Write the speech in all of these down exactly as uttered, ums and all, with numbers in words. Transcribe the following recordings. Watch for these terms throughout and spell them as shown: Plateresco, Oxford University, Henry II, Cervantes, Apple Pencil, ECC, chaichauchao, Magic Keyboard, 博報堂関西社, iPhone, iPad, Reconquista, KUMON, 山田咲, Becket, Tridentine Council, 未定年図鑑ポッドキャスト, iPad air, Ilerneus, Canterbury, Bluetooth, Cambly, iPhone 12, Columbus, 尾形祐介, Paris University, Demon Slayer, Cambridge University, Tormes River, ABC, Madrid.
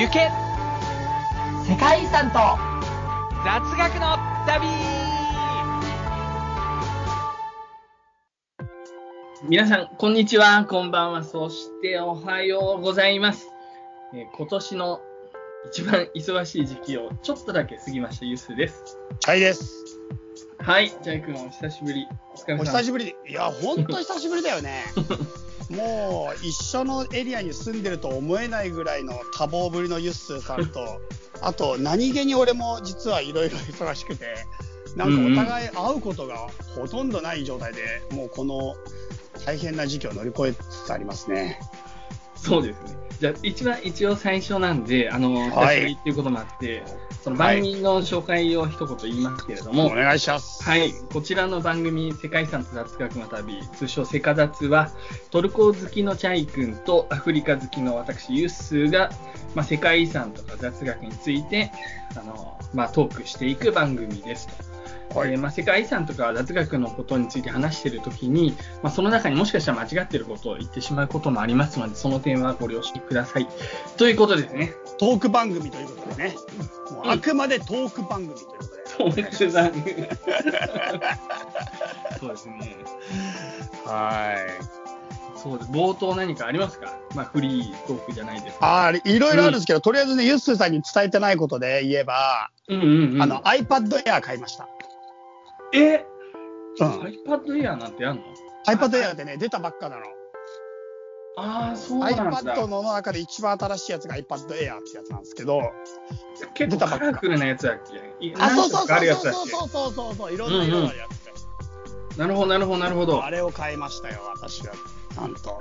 行け世界遺産と雑学の旅。皆さんこんにちは、こんばんは、そしておはようございます。えー、今年の一番忙しい時期をちょっとだけ過ぎましたゆすです。はいです。はい、ジャイ君お久しぶり。お久しぶり。いや、ほんと久しぶりだよね。もう一緒のエリアに住んでると思えないぐらいの多忙ぶりのユッスーさんと、あと何気に俺も実はいろいろ忙しくて、なんかお互い会うことがほとんどない状態で、うんうん、もうこの大変な時期を乗り越えつつありますね。そうですね。じゃあ一番一応最初なんで、あの久しぶりっていうこともあって、はい、その番組の紹介を一言言いますけれども、はい、お願いします。はい、こちらの番組世界遺産と雑学の旅、通称セカ雑は、トルコ好きのチャイ君とアフリカ好きの私ユッスーが、まあ、世界遺産とか雑学についてあの、まあ、トークしていく番組ですと。えーまあ、世界遺産とか雑学のことについて話しているときに、まあ、その中にもしかしたら間違っていることを言ってしまうこともありますので、その点はご了承くださいということですね。トーク番組ということでね、もうあくまでトーク番組ということで、うん、トーク番組そうですね。はい、そうです。冒頭何かありますか？まあ、フリートークじゃないですか。あ、いろいろあるんですけど、うん、とりあえずね、ユッスーさんに伝えてないことで言えば、うんうんうん、あの iPad air 買いました。え、うん、iPad Air なんてやんの？ iPad Air ってね、出たばっかなの。ああ、そうなんだ。 iPad の中で一番新しいやつが iPad Air ってやつなんですけど、結構カラフルなやつだっけ？あ、そうそうそうそうそうそうそう、いろんな色のやつ、うんうん、なるほどなるほどなるほど。あれを買いましたよ、私は。なんと、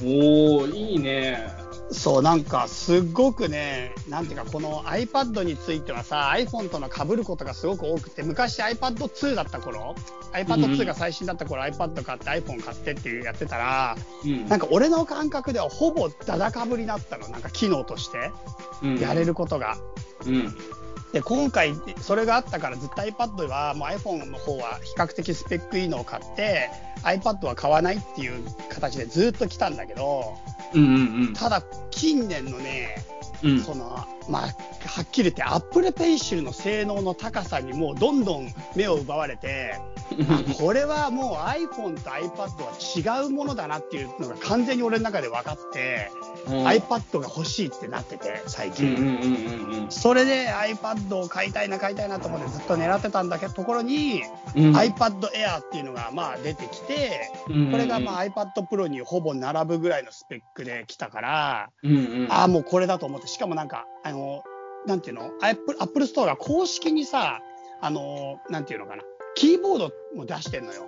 おー、いいね。そう、なんかすごくね、なんていうか、この iPad についてはさ、 iPhone との被ることがすごく多くて、昔 アイパッドツー だった頃、 アイパッドツー が最新だった頃、うん、iPad 買って iPhone 買ってってやってたら、うん、なんか俺の感覚ではほぼダダかぶりだったの、なんか機能としてやれることが、うんうん、で今回それがあったから、ずっと iPad はもう iPhone の方は比較的スペックいいのを買って、 iPad は買わないっていう形でずっと来たんだけど、うんうんうん、ただ近年のね、うん、そのまあ、はっきり言って Apple Pencil の性能の高さにもうどんどん目を奪われてこれはもう iPhone と iPad は違うものだなっていうのが完全に俺の中で分かって、うん、iPad が欲しいってなってて最近、うんうんうんうん、それで iPad を買いたいな買いたいなと思ってずっと狙ってたんだけど、ところに、うん、iPad Air っていうのがまあ出てきて、うんうん、これがまあ iPad Pro にほぼ並ぶぐらいのスペックで来たから、うんうん、ああもうこれだと思って、しかもなんかあのなんていうの、アップル、アップルストアが公式にさ、あのなんていうのかな、キーボードも出してんのよ。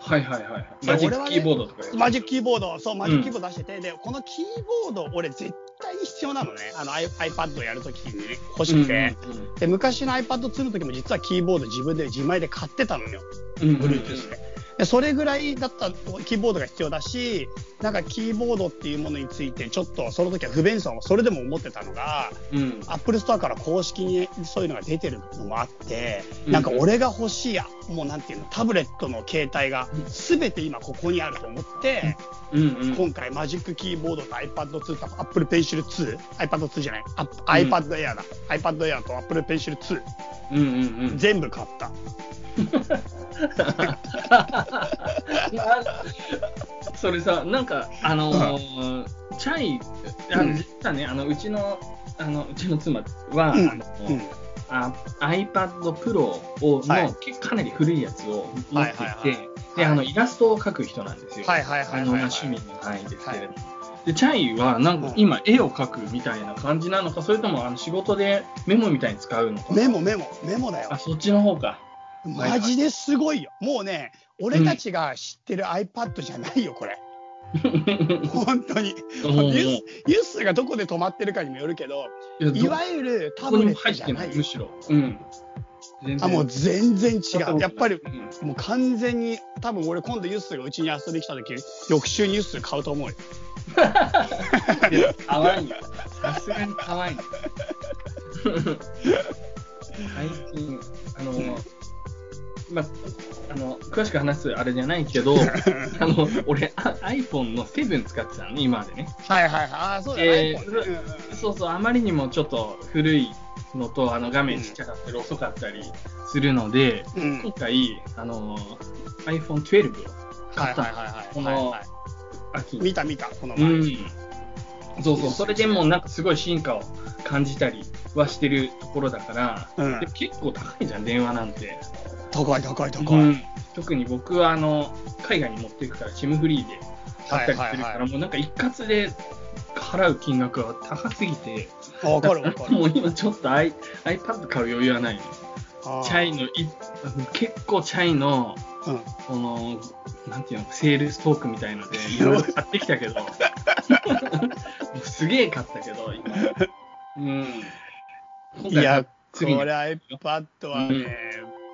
はいはいはい、マジックキーボードとか、ね、マジックキーボード、そう、マジックキーボード出してて、うん、でこのキーボード俺絶対に必要なのね、あの iPad をやるときに、ね、欲しくて、うんうんうん、で昔の アイパッドツー の時も実はキーボード自分で自前で買ってたのよ、うんうんうん、Bluetooth で。でそれぐらいだったらキーボードが必要だし、なんかキーボードっていうものについてちょっとその時は不便さをそれでも思ってたのが、うん、Apple Store から公式にそういうのが出てるのもあって、うん、なんか俺が欲しい、もうなんていうの、タブレットの携帯が全て今ここにあると思って、うんうん、今回マジックキーボードと アイパッドツー と Apple Pencil ツー、 アイパッドツー じゃない iPad Air だ、うん、iPad Air と Apple Pencil ツー、うんうんうん、全部買ったそれさ、なんかあのー、チャイ、あの実はね、あのうちのあのうちの妻は、うん、あのうん、あ iPad Pro をの、はい、かなり古いやつを持っていて、はいはいはい、であのイラストを描く人なんですよ。はいはいはいはい、あの趣味の範囲ですけれども。はい、でチャイはなんか今絵を描くみたいな感じなのか、それともあの仕事でメモみたいに使うのか。メモメモメモだよ。あ、そっちの方か。マジですごいよ、もうね、俺たちが知ってる iPad じゃないよこれ、うん、本当にユッスーがどこで止まってるかにもよるけど、い, いわゆるタブレットじゃないよ、ここにも入ってないむしろ、うん、あ、もう全然違う。やっぱりもう完全に、多分俺今度ユッスーがうちに遊びに来た時、翌週にユッスー買うと思うよ。かわいいよ、さすがにかわいい。最近あの、まああの詳しく話すあれじゃないけどあの俺 iPhone のセブン使ってたのね今までね。はいはいはい。あ、そうだね、えーうん、そうそう、あまりにもちょっと古いのとあの画面ちっちゃかったり遅かったりするので、うん、今回あの アイフォンじゅうに を買ったのこの秋。見た見たこの前、うん、そうそう、それでもなんかすごい進化を感じたりはしてるところだから、うん、で結構高いじゃん電話なんて。高い高い高い、うん、特に僕はあの海外に持っていくから シム フリーで買ったりするから、はいはいはい、もうなんか一括で払う金額は高すぎて、分かる分かる、もう今ちょっと iPad 買う余裕はない。あ、チャイの結構チャイの、うん、このなんていうのセールストークみたいのでいろいろ買ってきたけどすげえ買ったけど今、うん、今回いやこれ iPad はね、うん、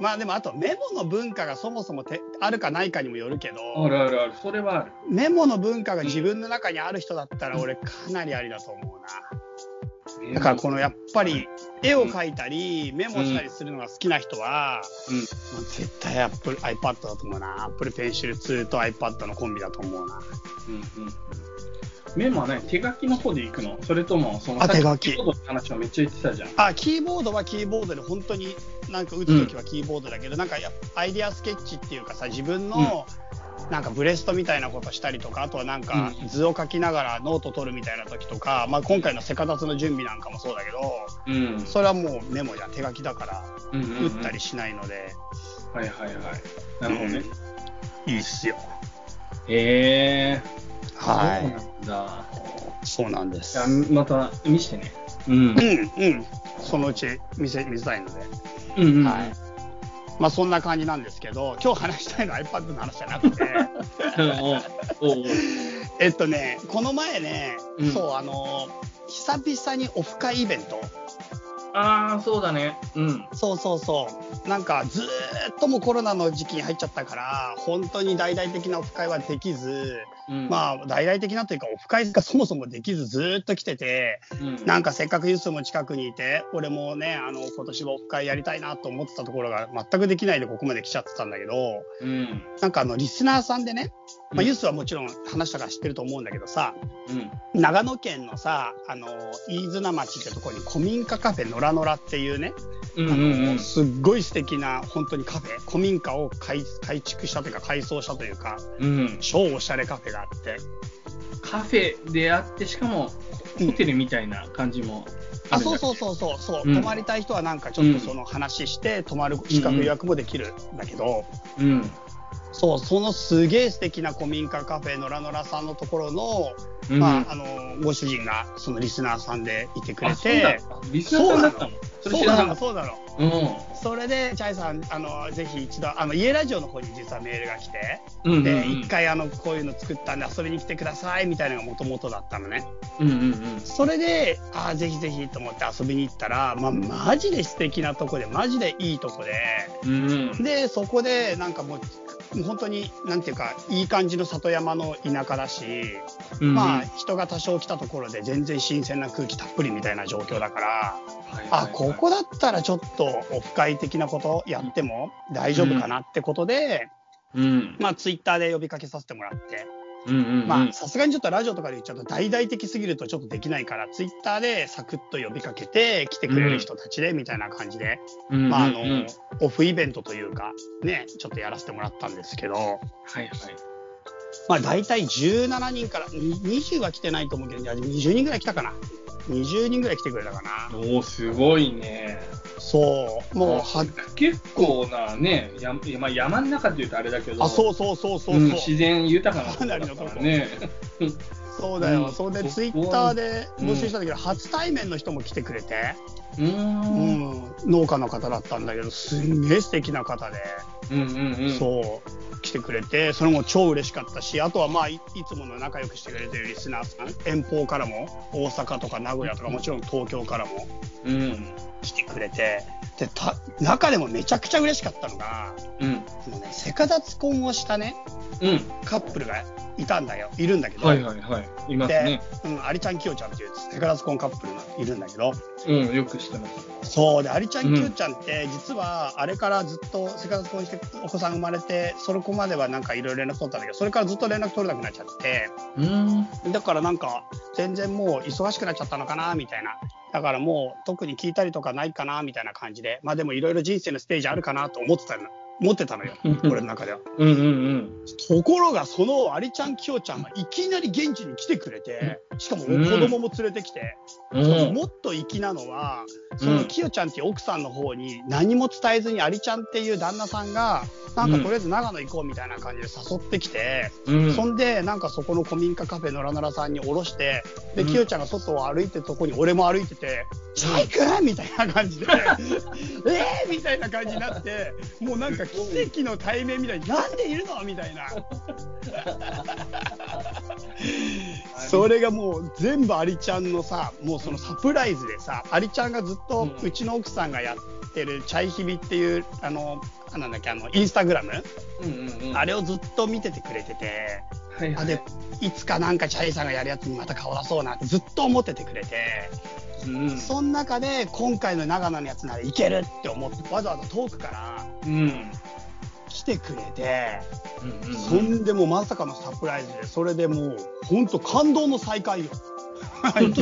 まあでもあとメモの文化がそもそもてあるかないかにもよるけど、あるあるある、それはある。メモの文化が自分の中にある人だったら俺かなりありだと思うな、うん、だからこのやっぱり絵を描いたりメモしたりするのが好きな人は、うんうん、絶対 Apple、iPad だと思うな。 Apple Pencil ツーと iPad のコンビだと思うな、うんうん。メモはね、手書きの方で行くの？それともそのキーボードの話はめっちゃ言ってたじゃん。あ、キーボードはキーボードで本当になんか打つときはキーボードだけど、うん、なんかアイデアスケッチっていうかさ、自分のなんかブレストみたいなことしたりとか、あとはなんか図を書きながらノート取るみたいなときとか、まあ今回のセカタツの準備なんかもそうだけど、うん、それはもうメモじゃ手書きだから打ったりしないので、うんうんうん、はいはいはい、なるほどね、うん、いいっすよ。えーはい、だそうなんです。また見せてね、うんうんうん、そのうち見せ見せたいので、うんうん、はい、まあそんな感じなんですけど、今日話したいのは iPad の話じゃなくておうおうえっとね、この前ね、うん、そうあの久々にオフ会イベント、ああそうだね、うん、そうそうそう、なんかずーっともうコロナの時期に入っちゃったから本当に大々的なオフ会はできず、うん、まあ大々的なというかオフ会がそもそもできずずーっと来てて、うん、なんかせっかくユースも近くにいて俺もねあの今年もオフ会やりたいなと思ってたところが全くできないでここまで来ちゃってたんだけど、うん、なんかあのリスナーさんでね、まあ、ユースはもちろん話したから知ってると思うんだけどさ、うん、長野県のさあの飯綱町ってところに古民家カフェのらのらっていうね、うんうんうん、すっごい素敵な本当にカフェ、古民家を 改, 改築したというか改装したというか、うん、超おしゃれカフェがあって、カフェであってしかもホテルみたいな感じもあるんだっけ、うん、あそうそうそうそう、うん、泊まりたい人はなんかちょっとその話して泊まる資格予約もできるんだけど、うんうんうん、そう、そのすげえ素敵な古民家カフェのらのらさんのところの、うん、まああのご主人がそのリスナーさんでいてくれて、リスナーさんだったの？そうなの、そうなの、うん、それでチャイさんあのぜひ一度あの家ラジオの方に実はメールが来て、うんうんうん、で一回あのこういうの作ったんで遊びに来てくださいみたいなのがもともとだったのね、うんうんうん、それであぜひぜひと思って遊びに行ったら、まあ、マジで素敵なとこでマジでいいとこで、うんうん、でそこでなんかもう本当になんていうかいい感じの里山の田舎だし、うん、まあ人が多少来たところで全然新鮮な空気たっぷりみたいな状況だから、はいはいはい、あここだったらちょっとオフ会的なことやっても大丈夫かなってことで、うん、まあツイッターで呼びかけさせてもらって、うんうんうん、まあさすがにちょっとラジオとかで言っちゃうと大々的すぎるとちょっとできないからツイッターでサクッと呼びかけて来てくれる人たちでみたいな感じで、うんまああのうん、オフイベントというかねちょっとやらせてもらったんですけど、はいはい、まあ大体じゅうななにんからにじゅうは来てないと思うけどにじゅうにんぐらい来たかな、にじゅうにんぐらい来てくれたかな。おーすごいね。そうもうは結構なねや、まあ、山の中っていうとあれだけど、あそうそうそうそうそう、うん、自然豊かなところだからねそうだよ、うん、それでツイッターで募集したんだけど、うん、初対面の人も来てくれて、うーん、うん、農家の方だったんだけどすんげえ素敵な方で、うんうんうん、そう来てくれてそれも超嬉しかったし、あとはまあ い, いつもの仲良くしてくれてるリスナーさん遠方からも大阪とか名古屋とかもちろん東京からも、うん、来てくれて、でた中でもめちゃくちゃ嬉しかったのが、うん、もうねセカダツコンをしたねうん、カップルがいたんだよいるんだけど、はいはいはい、いますね。で、うん、アリちゃんキヨちゃんっていうセカラスコンカップルがいるんだけど、うん、よく知ってます。そうで、アリちゃんキヨちゃんって実はあれからずっとセカラスコンしてお子さん生まれてその子まではなんかいろいろ連絡取ったんだけど、それからずっと連絡取れなくなっちゃって、うん、だからなんか全然もう忙しくなっちゃったのかなみたいな、だからもう特に聞いたりとかないかなみたいな感じで、まあでもいろいろ人生のステージあるかなと思ってたの持ってたのよ俺の中ではうんうん、うん、ところがそのアリちゃんキヨちゃんがいきなり現地に来てくれて、しかも子供も連れてきて、うん、もっと粋なのはそのキヨちゃんっていう奥さんの方に何も伝えずにアリちゃんっていう旦那さんがなんかとりあえず長野行こうみたいな感じで誘ってきて、うん、そんでなんかそこの古民家カフェのらならさんに降ろして、でキヨちゃんが外を歩いてるとこに俺も歩いてて、チャイくんみたいな感じでえーみたいな感じになって、もうなんか奇跡の対面みたいに、なんでいるのみたいなそれがもう全部アリちゃんのさ、もうそのサプライズでさ、アリちゃんがずっとうちの奥さんがやってるチャイヒビっていうあのなんだっけあのインスタグラム、うんうんうん、あれをずっと見ててくれてて、はいはい、あでいつかなんかチャイさんがやるやつにまた顔出そうなってずっと思っててくれて、うん、その中で今回の長野のやつならいけるって思ってわざわざ遠くから来てくれて、うん、そんでもうまさかのサプライズで、それでもうほんと感動の再会よ本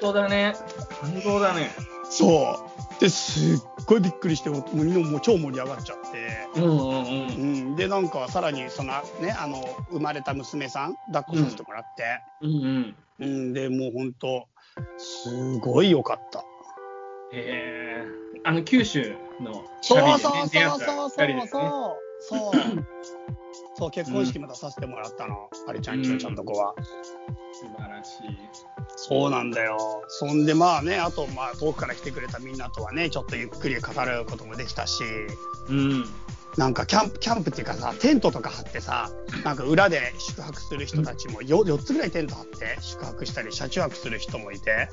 当だね、感動だね。そうですっごいびっくりして、もうみんなもう超盛り上がっちゃって、うんうんうんうん、でなんかさらにその、ね、あの生まれた娘さん抱っこさせてもらって、うんうんうん、でもうほんとすごい良かった。へえ、あの九州の旅でね出会ったふたりですね。そうそう、結婚式またさせてもらったの、うん、あれちゃんきよちゃんとこは、うん、素晴らしい。そうなんだよ。そんでまあね、あとまあ遠くから来てくれたみんなとはねちょっとゆっくり語ることもできたし、うん、なんかキャンプ、キャンプっていうかさ、テントとか張ってさ、なんか裏で宿泊する人たちも よっつぐらいテント張って宿泊したり車中泊する人もいて、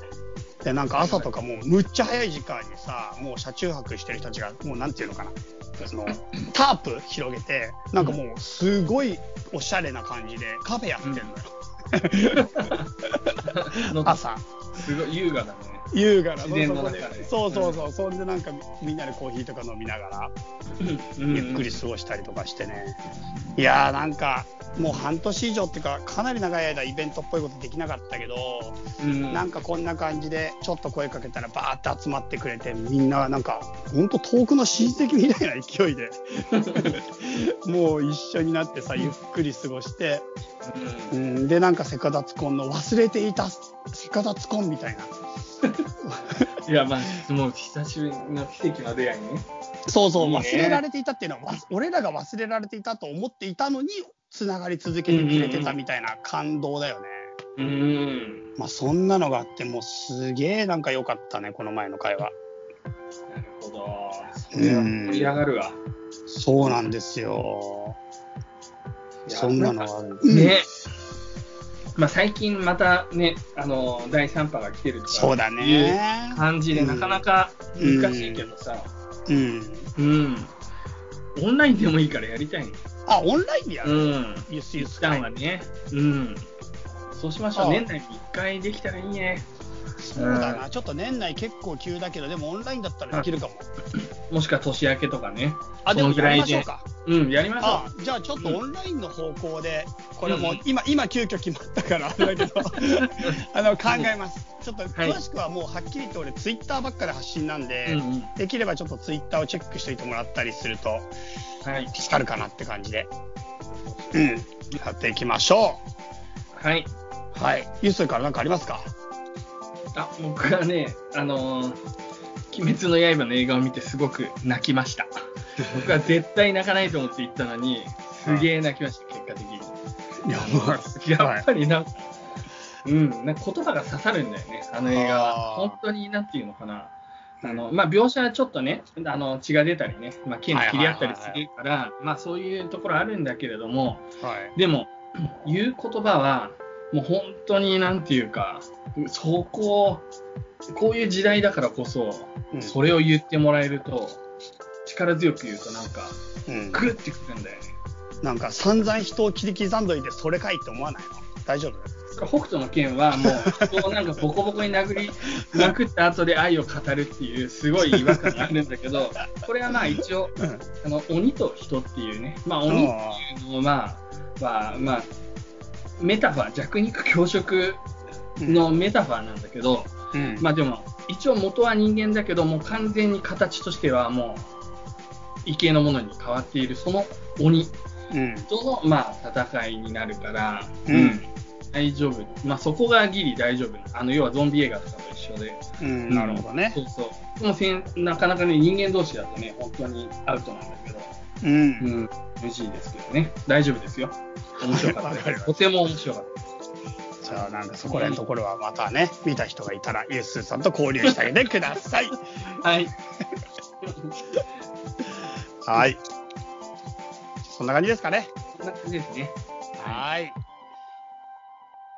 でなんか朝とかもうむっちゃ早い時間にさ、もう車中泊してる人たちがもうなんていうのかな、そのタープ広げてなんかもうすごいおしゃれな感じでカフェやってんのよ、うん、朝すごい優雅だね、優雅な、ね、そうそうそう、うん、そんでなんかみんなでコーヒーとか飲みながらゆっくり過ごしたりとかしてね、いやーなんかもう半年以上っていうかかなり長い間イベントっぽいことできなかったけど、うん、なんかこんな感じでちょっと声かけたらバーって集まってくれて、みんななんかほんと遠くの親戚みたいな勢いでもう一緒になってさゆっくり過ごして、うんうん、でなんかセカダツコンの忘れていたセカダツコンみたいないやまあもう久しぶりの奇跡の出会いね。そうそう、忘れられていたっていうのは、ね、俺らが忘れられていたと思っていたのにつながり続けてくれてたみたいな感動だよね、うんうん、まあそんなのがあってもうすげえなんか良かったね、この前の会話。なるほど、それは盛り上がるわ、うん、そうなんですよ。そんなのはあるね、うん、まあ最近またねあのだいさん波が来てるとかいう感じで、ね、なかなか難しいけどさ、うんうん、うん、オンラインでもいいからやりたいね。あ、オンラインでやる、うん、ゆすゆすさんはね、うん、そうしましょう。年内いっかいできたらいいね。そうだな、うん、ちょっと年内結構急だけど、でもオンラインだったらできるかも。もしか年明けとかね。あ、でもやりましょうか。うん、やりましょう。あ、じゃあちょっとオンラインの方向で、うん、これも今、今急遽決まったからあれだけどあの考えます、うん、ちょっと詳しくはもうはっきり言って俺ツイッターばっかで発信なんで、うんうん、できればちょっとツイッターをチェックしておいてもらったりすると助かるかなって感じで、はい、うん、やっていきましょう。はいはい、ゆすから何かありますか？あ、僕はね、あのー、鬼滅の刃の映画を見てすごく泣きました僕は絶対泣かないと思って行ったのにすげえ泣きました、結果的に。いや、もうやっぱりなんか、うん、なんか言葉が刺さるんだよね、あの映画は。本当になんていうのかな、あのまあ、描写はちょっとねあの血が出たりね、まあ、剣で切り合ったりするから、はいはいはいはい、まあ、そういうところあるんだけれども、はい、でも言う言葉はもう本当になんていうか、そここういう時代だからこそ、うん、それを言ってもらえると力強く言うとなんか、うん、グッてくるんだよね、なんか散々人を切り刻んどいてそれかいって思わないの？大丈夫？北斗の拳はもう人をなんかボコボコに殴りまくった後で愛を語るっていうすごい違和感があるんだけど、これはまあ一応、うん、あの鬼と人っていうね、まあ鬼っていうのはまあ、まあまあ、メタファー、弱肉強食のメタファーなんだけど、うん、まあでも一応元は人間だけどもう完全に形としてはもう異形のものに変わっているその鬼との、うん、まあ戦いになるから、うんうん大丈夫、まあ、そこがギリ大丈夫、あの要はゾンビ映画とかと一緒で、うん、なるほどね、そうそうもうせんなかなかね人間同士だとね本当にアウトなんだけど、うんうん、エムジー ですけどね、大丈夫ですよ、面白かったですとても面白かったです。じゃあなんかそこらのところはまたね、うん、見た人がいたらゆっすーさんと交流してあげてくださいはいはいそんな感じですかね。そんな感じですね。はい、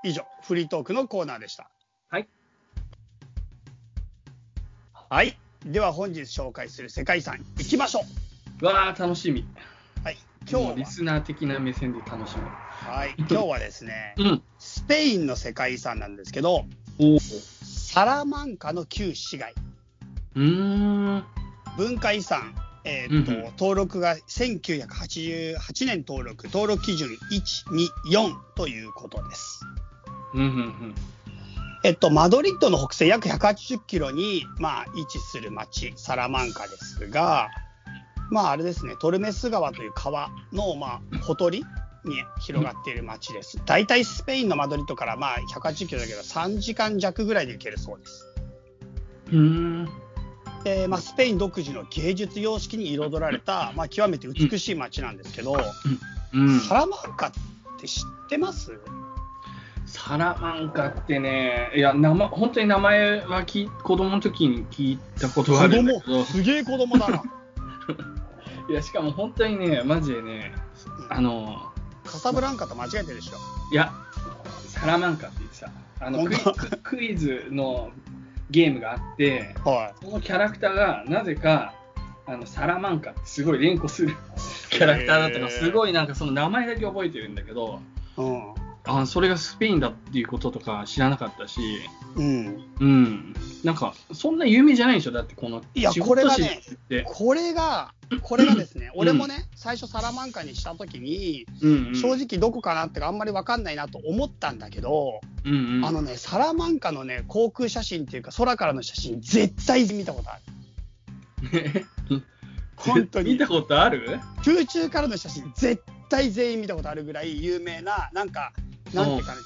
以上フリートークのコーナーでした。はい、はい、では本日紹介する世界遺産行きましょう。わー楽しみ、はい、今日はリスナー的な目線で楽しみ、はい、今日はですね、うん、スペインの世界遺産なんですけど、おサラマンカの旧市街、うーん文化遺産、えーっとうん、登録がせんきゅうひゃくはちじゅうはちねん登録、登録基準いちによんということです。うんうんうんえっと、マドリッドの北西約ひゃくはちじゅっキロに、まあ、位置する町サラマンカですが、まあ、あれですね、トルメス川という川の、まあ、ほとりに広がっている町です。だいたいスペインのマドリッドから、まあ、ひゃくはちじゅっキロだけどさんじかんじゃくぐらいで行けるそうです。うーんでまあ、スペイン独自の芸術様式に彩られた、まあ、極めて美しい町なんですけど、うんうん、サラマンカって知ってます？サラマンカってね、いや名前本当に名前はき子供の時に聞いたことがあるんだけど、すげえ子供だないやしかも本当にねマジでね、あのカサブランカと間違えてるでしょ。いやサラマンカって言ってさ、あの ク, イクイズのゲームがあって、はい、そのキャラクターがなぜかあのサラマンカってすごい連呼するキャラクターだったから、すごいなんかその名前だけ覚えてるんだけど、うんあそれがスペインだっていうこととか知らなかったし、うんうん、なんかそんな有名じゃないでしょ。だってこのいやこれがねこれがこれがですね、うん、俺もね最初サラマンカにした時に、うんうん、正直どこかなってかあんまり分かんないなと思ったんだけど、うんうん、あのねサラマンカのね航空写真っていうか空からの写真絶対見たことある本当に見たことある？空中からの写真絶対全員見たことあるぐらい有名な、なんかなんていうかね、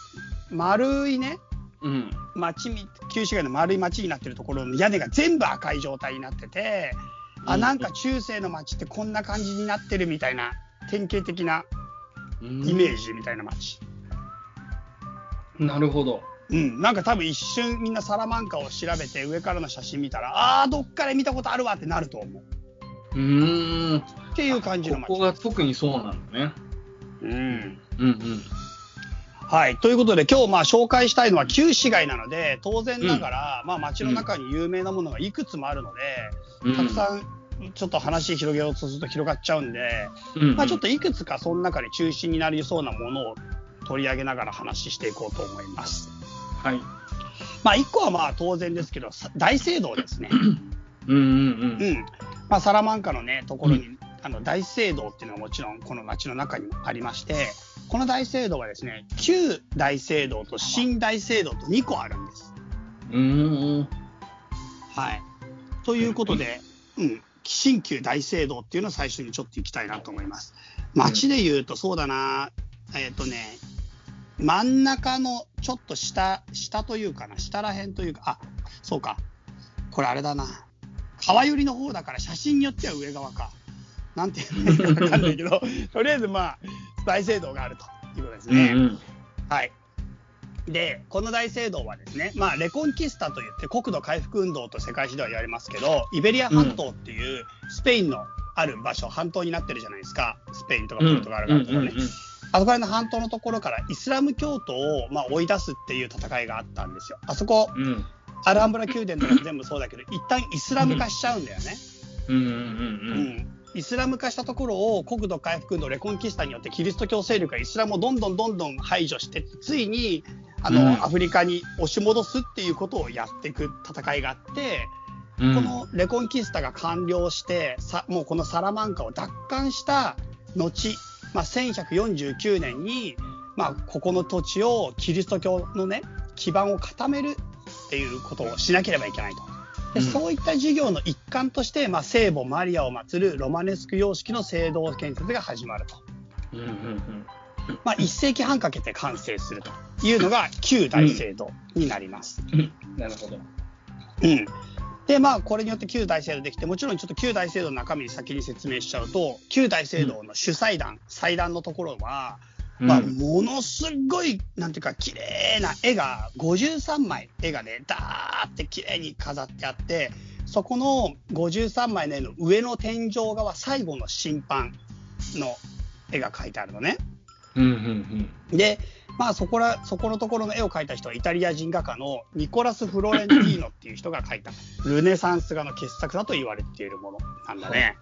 丸いね、うん、町旧市街の丸い町になってるところの屋根が全部赤い状態になってて、うん、あなんか中世の町ってこんな感じになってるみたいな典型的なイメージみたいな町、うん、なるほど、うん、なんか多分一瞬みんなサラマンカを調べて上からの写真見たらあーどっかで見たことあるわってなると思う。うーんっていう感じの町。ここが特にそうなんだね、うん、うんうんうんはい、ということで今日まあ紹介したいのは旧市街なので、当然ながら、うんまあ、街の中に有名なものがいくつもあるので、うん、たくさんちょっと話広げようとすると広がっちゃうんで、うんまあ、ちょっといくつかその中で中心になりそうなものを取り上げながら話していこうと思います。はいまあ、いっこはまあ当然ですけど大聖堂ですねうんうん、うんうんまあ、サラマンカの、ね、ところに、うんあの大聖堂っていうのはもちろんこの町の中にもありまして、この大聖堂はですね旧大聖堂と新大聖堂とにこあるんです。うーんはいということで、うん、新旧大聖堂っていうのを最初にちょっと行きたいなと思います。町でいうとそうだなえっとね真ん中のちょっと下下というかな下らへんというかあそうかこれあれだな川寄りの方だから写真によっては上側かなんていうのか分かんないけどとりあえず、まあ、大聖堂があるということですね、うんうんはい、でこの大聖堂はですね、まあ、レコンキスタといって国土回復運動と世界史では言われますけど、イベリア半島っていうスペインのある場所、うん、半島になってるじゃないですか。スペインとかポルトガルとかね、うんうんうんうん、あそこらの半島のところからイスラム教徒を、まあ、追い出すっていう戦いがあったんですよ。あそこ、うん、アルハンブラ宮殿とか全部そうだけど一旦イスラム化しちゃうんだよね、うんうんうんうんうんイスラム化したところを国土回復のレコンキスタによってキリスト教勢力がイスラムをどんどんどんどん排除してついにあの、うん、アフリカに押し戻すっていうことをやっていく戦いがあって、うん、このレコンキスタが完了してさもうこのサラマンカを奪還した後、まあ、せんひゃくよんじゅうきゅうねんに、まあ、ここの土地をキリスト教の、ね、基盤を固めるっていうことをしなければいけないと。で、うん、そういった事業の一環として、まあ、聖母マリアを祀るロマネスク様式の聖堂建設が始まると、うんうんうんまあ、いっせいきはんかけて完成するというのが旧大聖堂になります、うんうん、なるほど、うんでまあ、これによって旧大聖堂できてもちろんちょっと旧大聖堂の中身先に説明しちゃうと旧大聖堂の主祭壇、うん、祭壇のところは、まあ、ものすごいなんていうか綺麗な絵がごじゅうさんまい絵がねダーって綺麗に飾ってあってそこのごじゅうさんまいの絵の上の天井側は最後の審判の絵が描いてあるのね、うんうんうん、で、まあ、そこら、そこのところの絵を描いた人はイタリア人画家のニコラス・フロレンティーノっていう人が描いたルネサンス画の傑作だと言われているものなんだね、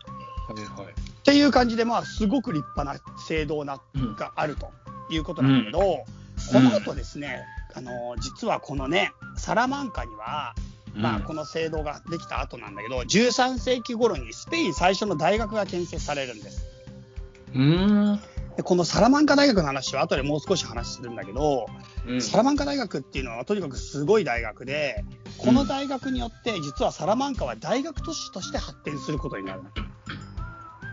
はいはいはい、っていう感じで、まあ、すごく立派な聖堂な、うん、があるということなんだけど、うん、この後ですね、うん、あの実はこのねサラマンカには、まあ、この聖堂ができた後なんだけどじゅうさんせいき頃にスペイン最初の大学が建設されるんです。うーんでこのサラマンカ大学の話は後でもう少し話するんだけど、うん、サラマンカ大学っていうのはとにかくすごい大学でこの大学によって実はサラマンカは大学都市として発展することになる。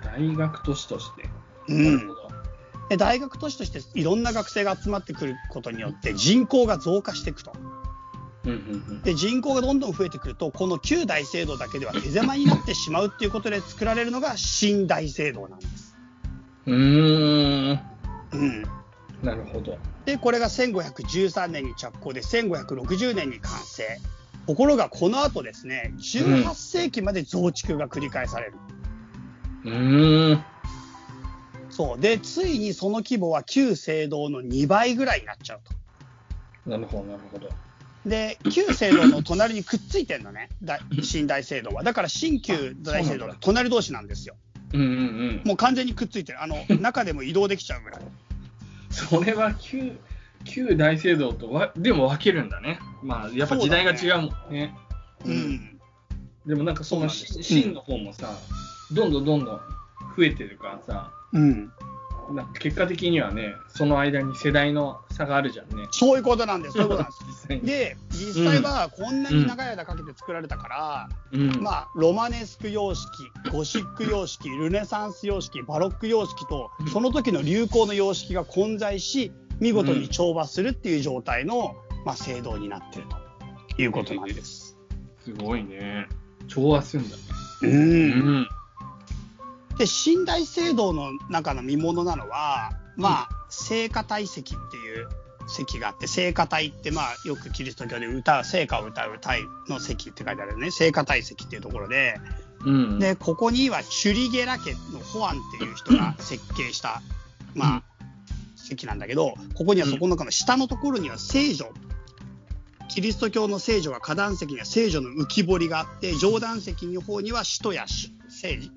大学都市として、うん、なるほど。で大学都市としていろんな学生が集まってくることによって人口が増加していくと、うんうんうん、で人口がどんどん増えてくるとこの旧大聖堂だけでは手狭になってしまうっていうことで作られるのが新大聖堂なんです。うーんうん、なるほど。でこれがせんごひゃくじゅうさんねんに着工でせんごひゃくろくじゅうねんに完成。ところがこの後ですねじゅうはっせいきまで増築が繰り返される、うん、そうでついにその規模は旧聖堂のにばいぐらいになっちゃうと。なるほどなるほど。で旧聖堂の隣にくっついてるのね新大聖堂は。だから新旧大聖堂の隣同士なんですよ。うんうんうん、もう完全にくっついてるあの中でも移動できちゃうぐらいそれは 旧, 旧大聖堂とはでも分けるんだね。まあやっぱ時代が違うもん ね, うね、うんうん、でもなんかその真の方もさ、うん、どんどんどんどん増えてるからさ、うん、なんか結果的にはねその間に世代の差があるじゃんね。そういうことなんです。そういうことなんです実際にで実際はこんなに長い間かけて作られたから、うんまあ、ロマネスク様式ゴシック様式ルネサンス様式バロック様式とその時の流行の様式が混在し見事に調和するっていう状態の、まあ、聖堂になっているということなんです、うん、すごいね調和するんだね。うん、うん、で新大聖堂の中の見物なのはまあ聖歌隊席っていう席があって聖歌隊ってまあよくキリスト教で歌聖歌を歌う隊の席って書いてあるよね聖歌隊席っていうところで、うん、でここにはチュリゲラ家のホアンっていう人が設計した、うん、まあ席なんだけどここにはそこの中の下のところには聖女キリスト教の聖女が花壇席には聖女の浮き彫りがあって上段席の方には使徒や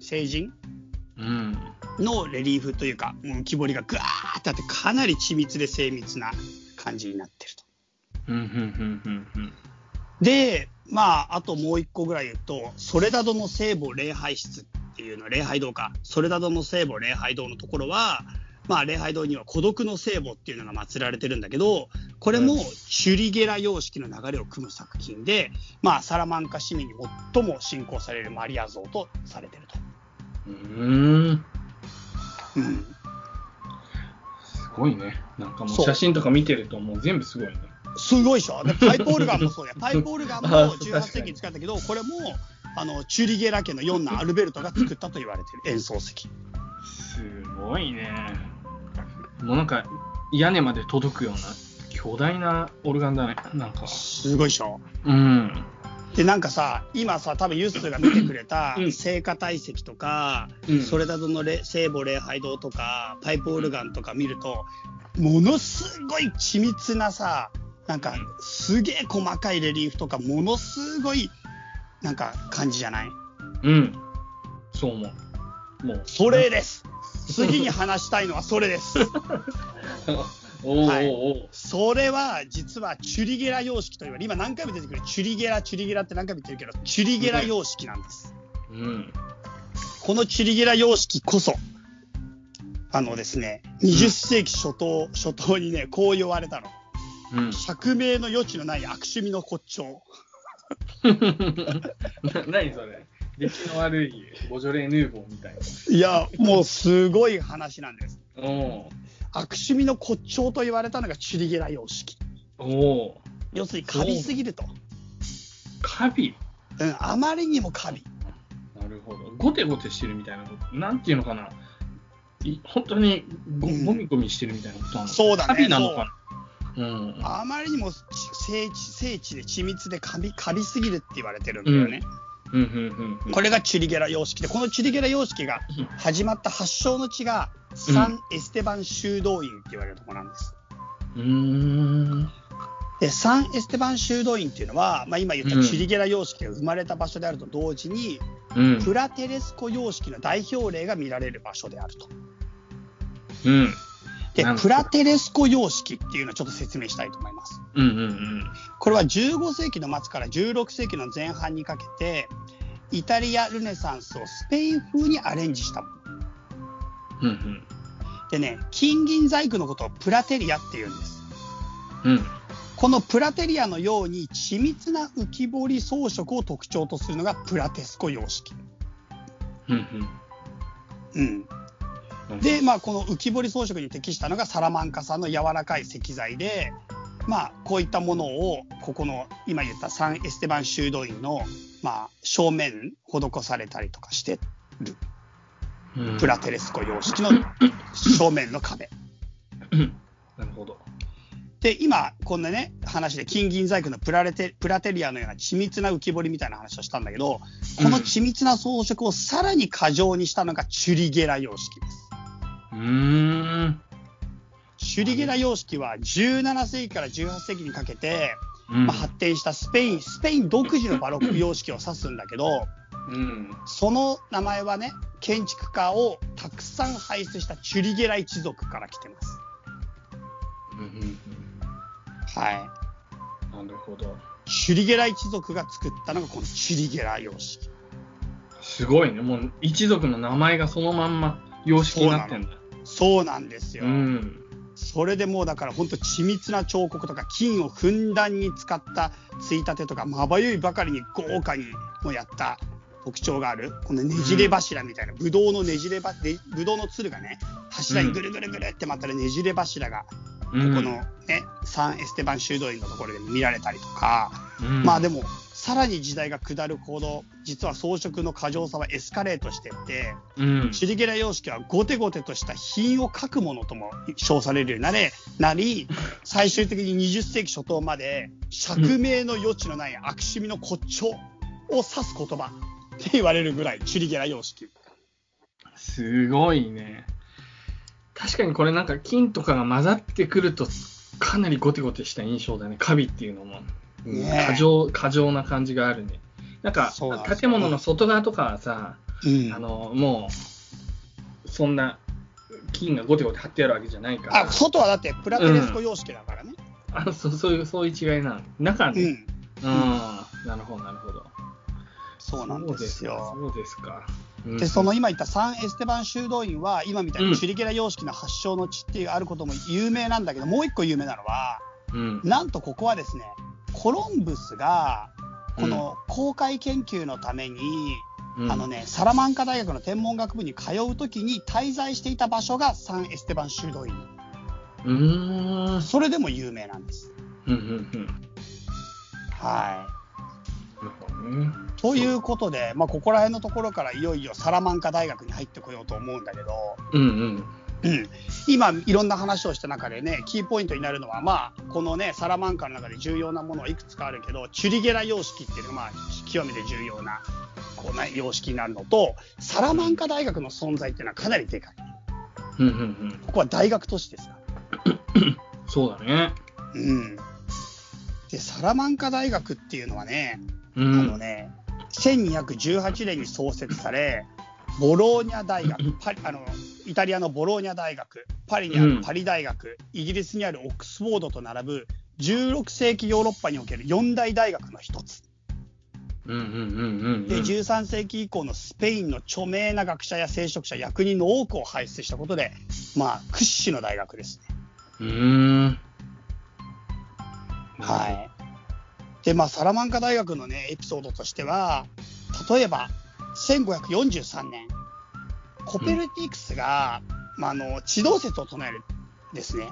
聖人のレリーフというか浮き彫りがぐわーってあってかなり緻密で精密な感じになってると。でまああともう一個ぐらい言うとソレダドの聖母礼拝室っていうの礼拝堂かソレダドの聖母礼拝堂のところはまあ礼拝堂には孤独の聖母っていうのが祀られてるんだけどこれもシュリゲラ様式の流れを組む作品でまあサラマンカ市民に最も信仰されるマリア像とされてると。うんうん、すごいね。なんかもう写真とか見てるともう全部すごいね。すごいでしょ。でパイプオルガンもそうだよ。パイプオルガンもじゅうはっせいきに使ったけどこれもあのチュリゲラ家の四男アルベルトが作ったと言われてる演奏席。すごいね。もうなんか屋根まで届くような巨大なオルガンだね。なんかすごいでしょ。うんでなんかさ今さ多分ユッスーが見てくれた聖歌隊席とか、うん、それなどの聖母礼拝堂とかパイプオルガンとか見るとものすごい緻密なさなんかすげえ細かいレリーフとかものすごいなんか感じじゃない。うんそう思う。もうそれです次に話したいのはそれですおーおー、はい、それは実はチュリゲラ様式といわれ、今何回も出てくるチュリゲラチュリゲラって何回も言ってるけど、チュリゲラ様式なんです、うん、このチュリゲラ様式こそあのですね、にじゅっ世紀初頭、うん、初頭にねこう言われたの、うん、釈明の余地のない悪趣味の骨頂何それ、出来の悪いボジョレーヌーボーみたいな。いやもうすごい話なんです。お悪趣味の骨頂と言われたのがチュリゲラ様式。お要するにカビすぎると。カビ、うん、あまりにもカビ。なるほど。ゴテゴテしてるみたいな、なんていうのかな、本当にゴミゴミしてるみたいなことなの、うん、そうだね、カビなのかな。うん、あまりにも精緻、精緻で緻密でカビ、カビすぎるって言われてるんだよね、うんうんうんうん、これがチュリゲラ様式で、このチュリゲラ様式が始まった発祥の地がサン・エステバン修道院って言われるところなんです、うん、でサン・エステバン修道院っていうのは、まあ、今言ったチュリゲラ様式が生まれた場所であると同時に、うん、プラテレスコ様式の代表例が見られる場所であると、うん、でプラテレスコ様式っていうのをちょっと説明したいと思います、うんうんうん、これはじゅうご世紀の末からじゅうろく世紀の前半にかけてイタリアルネサンスをスペイン風にアレンジしたもの、うんうん、でね、金銀細工のことをプラテリアっていうんです、うん、このプラテリアのように緻密な浮き彫り装飾を特徴とするのがプラテスコ様式、うんうん、うん、でまあ、この浮き彫り装飾に適したのがサラマンカ産の柔らかい石材で、まあ、こういったものをここの今言ったサン・エステバン修道院の、まあ、正面施されたりとかしてる、うん、プラテレスコ様式の正面の壁なるほど。で今こんなね話で金銀細工のプラテ、プラテリアのような緻密な浮き彫りみたいな話をしたんだけど、この緻密な装飾をさらに過剰にしたのがチュリゲラ様式です。うーん、チュリゲラ様式はじゅうなな世紀からじゅうはち世紀にかけて、うん、まあ、発展したスペインスペイン独自のバロック様式を指すんだけど、うん、その名前はね建築家をたくさん輩出したチュリゲラ一族から来てます。うんうんうん、はい、なるほど。チュリゲラ一族が作ったのがこのチュリゲラ様式。すごいね、もう一族の名前がそのまんま様式になってんだ。そうなんですよ、うん、それでもうだから本当緻密な彫刻とか金をふんだんに使ったついたてとか、まばゆいばかりに豪華にもやった特徴があるこのねじれ柱みたいな、うん、ぶどうのねじれば、ね、ぶどうのつるがね柱にぐるぐるぐるってまたねじれ柱が、うん、ここの、ね、サン・エステバン修道院のところで見られたりとか、うん、まあでもさらに時代が下るほど実は装飾の過剰さはエスカレートしていって、うん、チュリゲラ様式はゴテゴテとした品を書くものとも称されるようになれなり、最終的ににじゅっ世紀初頭まで釈明の余地のない悪趣味の骨頂を指す言葉って言われるぐらいチュリゲラ様式すごいね。確かにこれなんか金とかが混ざってくるとかなりゴテゴテした印象だね。カビっていうのも、ね、過剰、過剰な感じがあるね。なんか建物の外側とかはさ、うん、あのもうそんな金がゴテゴテ張ってあるわけじゃないから。あ、外はだってプラテレスコ様式だからね、うん、あ、そ、そういう、そういう違いなの中で、ね、うん、うん、なるほどなるほど。そうなんですよ。そうですか。で、その今言ったサン・エステバン修道院は今みたいにチュリゲラ様式の発祥の地っていうあることも有名なんだけど、もう一個有名なのは、うん、なんとここはですねコロンブスがこの航海研究のために、うん、あのねサラマンカ大学の天文学部に通うときに滞在していた場所がサン・エステバン修道院。うーん、それでも有名なんです、うんうんうん、はいということで、まあ、ここら辺のところからいよいよサラマンカ大学に入ってこようと思うんだけど、うんうんうん、今いろんな話をした中でねキーポイントになるのは、まあ、このねサラマンカの中で重要なものはいくつかあるけど、チュリゲラ様式っていうのが、まあ、極めて重要なこう、ね、様式になるのと、サラマンカ大学の存在っていうのはかなりでかい、うんうんうん、ここは大学都市ですからそうだね、うん、でサラマンカ大学っていうのはねあのね、せんにひゃくじゅうはちねんに創設され、ボローニャ大学、パリあのイタリアのボローニャ大学、パリにあるパリ大学、うん、イギリスにあるオックスフォードと並ぶじゅうろく世紀ヨーロッパにおけるよん大大学の一つ、うんうんうんうんうん、でじゅうさん世紀以降のスペインの著名な学者や聖職者、役人の多くを輩出したことで、まあ、屈指の大学ですね。うーん、はい。で、まあ、サラマンカ大学の、ね、エピソードとしては、例えばせんごひゃくよんじゅうさんねん、コペルニクスが、うん、まあ、あの地動説を唱えるですね、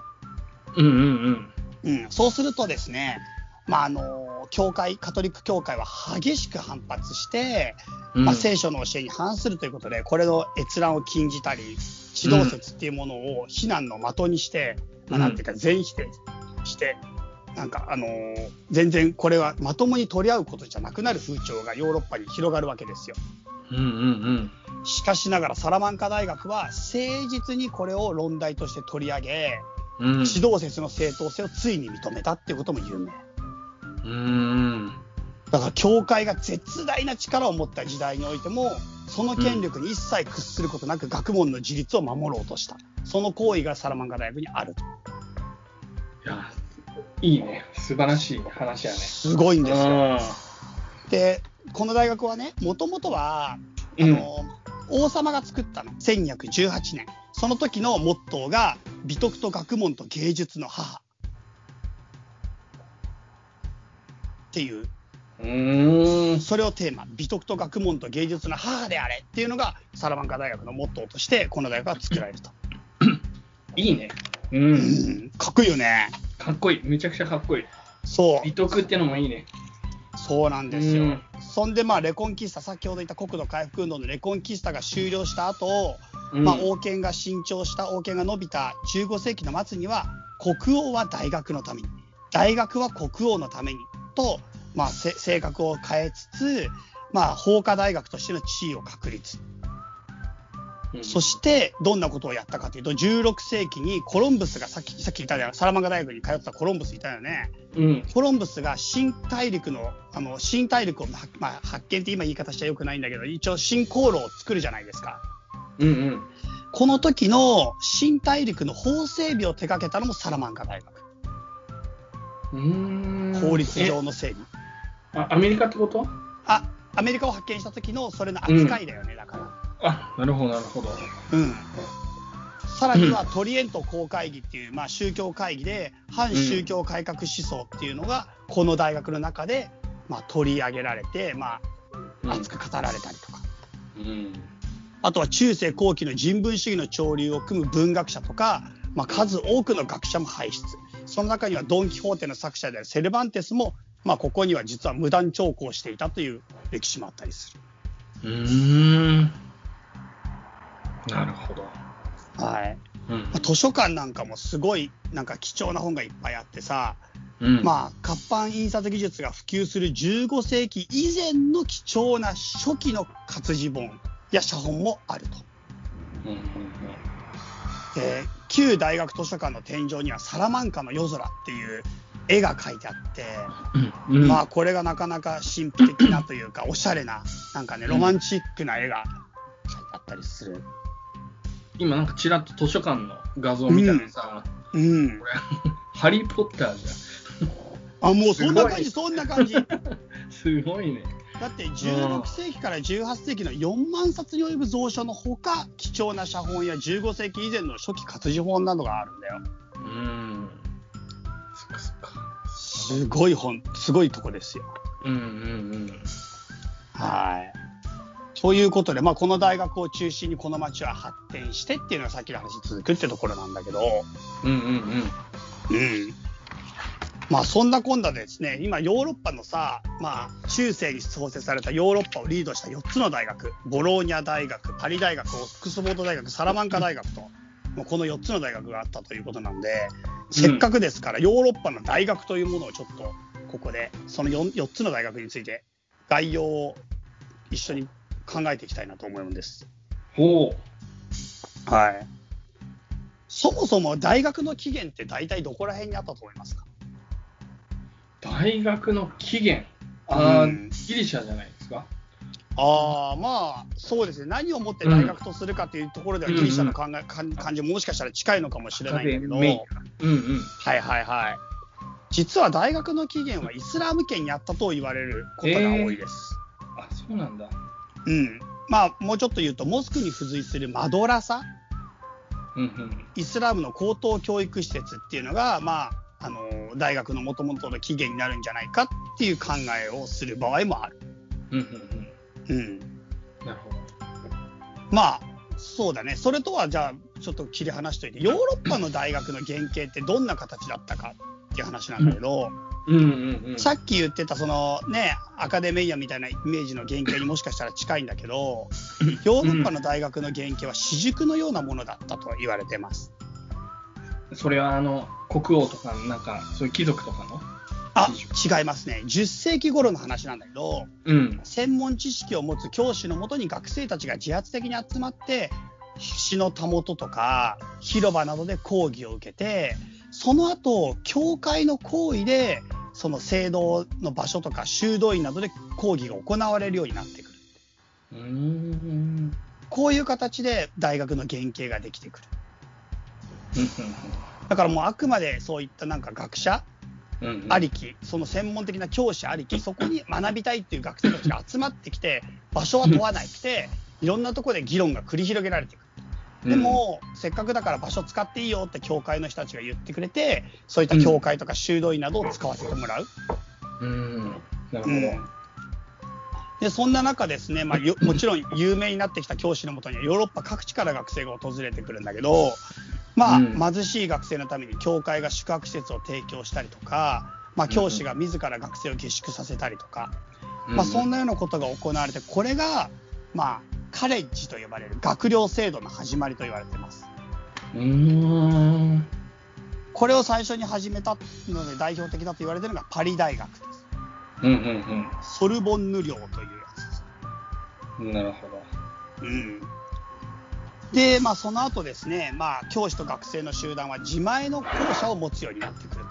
うんうんうんうん、そうするとですね、まあ、あの教会カトリック教会は激しく反発して、まあ、聖書の教えに反するということで、うん、これの閲覧を禁じたり、地動説っていうものを非難の的にして、うん、まあ、なんていうか全否定して、なんかあのー、全然これはまともに取り合うことじゃなくなる風潮がヨーロッパに広がるわけですよ、うんうんうん、しかしながらサラマンカ大学は誠実にこれを論題として取り上げ、うん、地動説の正当性をついに認めたっていうことも有名。うーん、だから教会が絶大な力を持った時代においても、その権力に一切屈することなく学問の自立を守ろうとした、その行為がサラマンカ大学にあると。いや、いいね、素晴らしい話やね。すごいんですよ。で、この大学はね、もともとはあの、うん、王様が作ったのせんにひゃくじゅうはちねん、その時のモットーが美徳と学問と芸術の母っていう、うーん、それをテーマ、美徳と学問と芸術の母であれっていうのがサラマンカ大学のモットーとしてこの大学は作られると。いいね、うん、うん、かっこいいよね。かっこいい、めちゃくちゃかっこいい。そう、美徳ってのもいいね。そうなんですよ、うん、そんで、まあ、レコンキスタ、先ほど言った国土回復運動のレコンキスタが終了した後、うん、まあ、王権が伸長した王権が伸びたじゅうご世紀の末には、国王は大学のために、大学は国王のためにと、まあ、性格を変えつつ、まあ、法科大学としての地位を確立、そしてどんなことをやったかというと、じゅうろく世紀にコロンブスがさっき、さっき言ったようなサラマンカ大学に通ってたコロンブスいたよね、うん、コロンブスが新大陸の、あの新大陸を、まあ、発見って今言い方しちゃよくないんだけど、一応新航路を作るじゃないですか、うんうん、この時の新大陸の法整備を手掛けたのもサラマンカ大学。うーん、法律上の整備。あ、アメリカってこと？あ、アメリカを発見した時のそれの扱いだよね、うん、だからあ、なるほどなるほど、うん、さらにはトリエント公会議っていう、まあ、宗教会議で反宗教改革思想っていうのがこの大学の中で、まあ、取り上げられて、まあ、熱く語られたりとか、うん、あとは中世後期の人文主義の潮流を組む文学者とか、まあ、数多くの学者も輩出。その中にはドン・キホーテの作者であるセルバンテスも、まあ、ここには実は無断聴講していたという歴史もあったりする。うーん、なるほど、はい、うん、まあ、図書館なんかもすごいなんか貴重な本がいっぱいあってさ、うん、まあ、活版印刷技術が普及するじゅうご世紀以前の貴重な初期の活字本や写本もあると、うんうんうん、で旧大学図書館の天井にはサラマンカの夜空っていう絵が描いてあって、うんうん、まあ、これがなかなか神秘的なというか、おしゃれな、なんかね、ロマンチックな絵があったりする。今なんかちらっと図書館の画像みたいなさ、うんうん、これハリーポッターじゃん。あ、もうそんな感じそんな感じ。すごいね。だってじゅうろく世紀からじゅうはち世紀のよんまん冊に及ぶ蔵書のほか、貴重な写本やじゅうご世紀以前の初期活字本などがあるんだよ。うーん、そっかそっか。すごい本、すごいとこですよ。うんうんうん。はい。ということで、まあ、この大学を中心にこの町は発展してっていうのがさっきの話続くってところなんだけど、うんうんうん、うん、まあそんなこんなでですね、今ヨーロッパのさ、まあ、中世に創設されたヨーロッパをリードしたよっつの大学、ボローニャ大学、パリ大学、オックスフォード大学、サラマンカ大学と、もうこのよっつの大学があったということなんで、せっかくですからヨーロッパの大学というものをちょっとここでその 4, 4つの大学について概要を一緒に考えていきたいなと思うんです。お、はい、そもそも大学の起源って大体どこら辺にあったと思いますか？大学の起源、あ、うん、ギリシャじゃないですか？ああ、まあそうですね、何をもって大学とするかというところでは、ギリシャの考え、うんうん、感じもしかしたら近いのかもしれないんだけど、うんうん、はいはいはい、実は大学の起源はイスラム圏にあったと言われることが多いです、えー、あ、そうなんだ、うん、まあもうちょっと言うとモスクに付随するマドラサ、うんうん、イスラムの高等教育施設っていうのが、まああの大学のもともとの起源になるんじゃないかっていう考えをする場合もある、うんうんうんうん、なるほど。まあそうだね、それとはじゃあちょっと切り離しといて、ヨーロッパの大学の原型ってどんな形だったかっていう話なんだけど、うんうんうんうん、さっき言ってたそのねアカデミアみたいなイメージの原型にもしかしたら近いんだけど、ヨーロッパの大学の原型は私塾のようなものだったと言われてます。それはあの国王とかなんかそういう貴族とかの？あ、違いますね。じゅっ世紀頃の話なんだけど、うん、専門知識を持つ教師のもとに学生たちが自発的に集まって橋のたもととか広場などで講義を受けて、その後教会の行為でその聖堂の場所とか修道院などで講義が行われるようになってくる。うーん、こういう形で大学の原型ができてくる。だからもうあくまでそういったなんか学者ありき、その専門的な教師ありき、そこに学びたいっていう学生たちが集まってきて、場所は問わなくていろんなところで議論が繰り広げられていく。でもせっかくだから場所使っていいよって教会の人たちが言ってくれて、そういった教会とか修道院などを使わせてもらう、うん、なるほど、うんでそんな中ですね、まあ、もちろん有名になってきた教師のもとにはヨーロッパ各地から学生が訪れてくるんだけど、まあ、貧しい学生のために教会が宿泊施設を提供したりとか、まあ、教師が自ら学生を下宿させたりとか、まあ、そんなようなことが行われて、これが、まあ、カレッジと呼ばれる学寮制度の始まりと言われています。うーん、これを最初に始めたので代表的だと言われているのがパリ大学です。うんうんうん、ソルボンヌ寮というやつです。なるほど、うん、で、まあ、その後ですね、まあ、教師と学生の集団は自前の校舎を持つようになってくる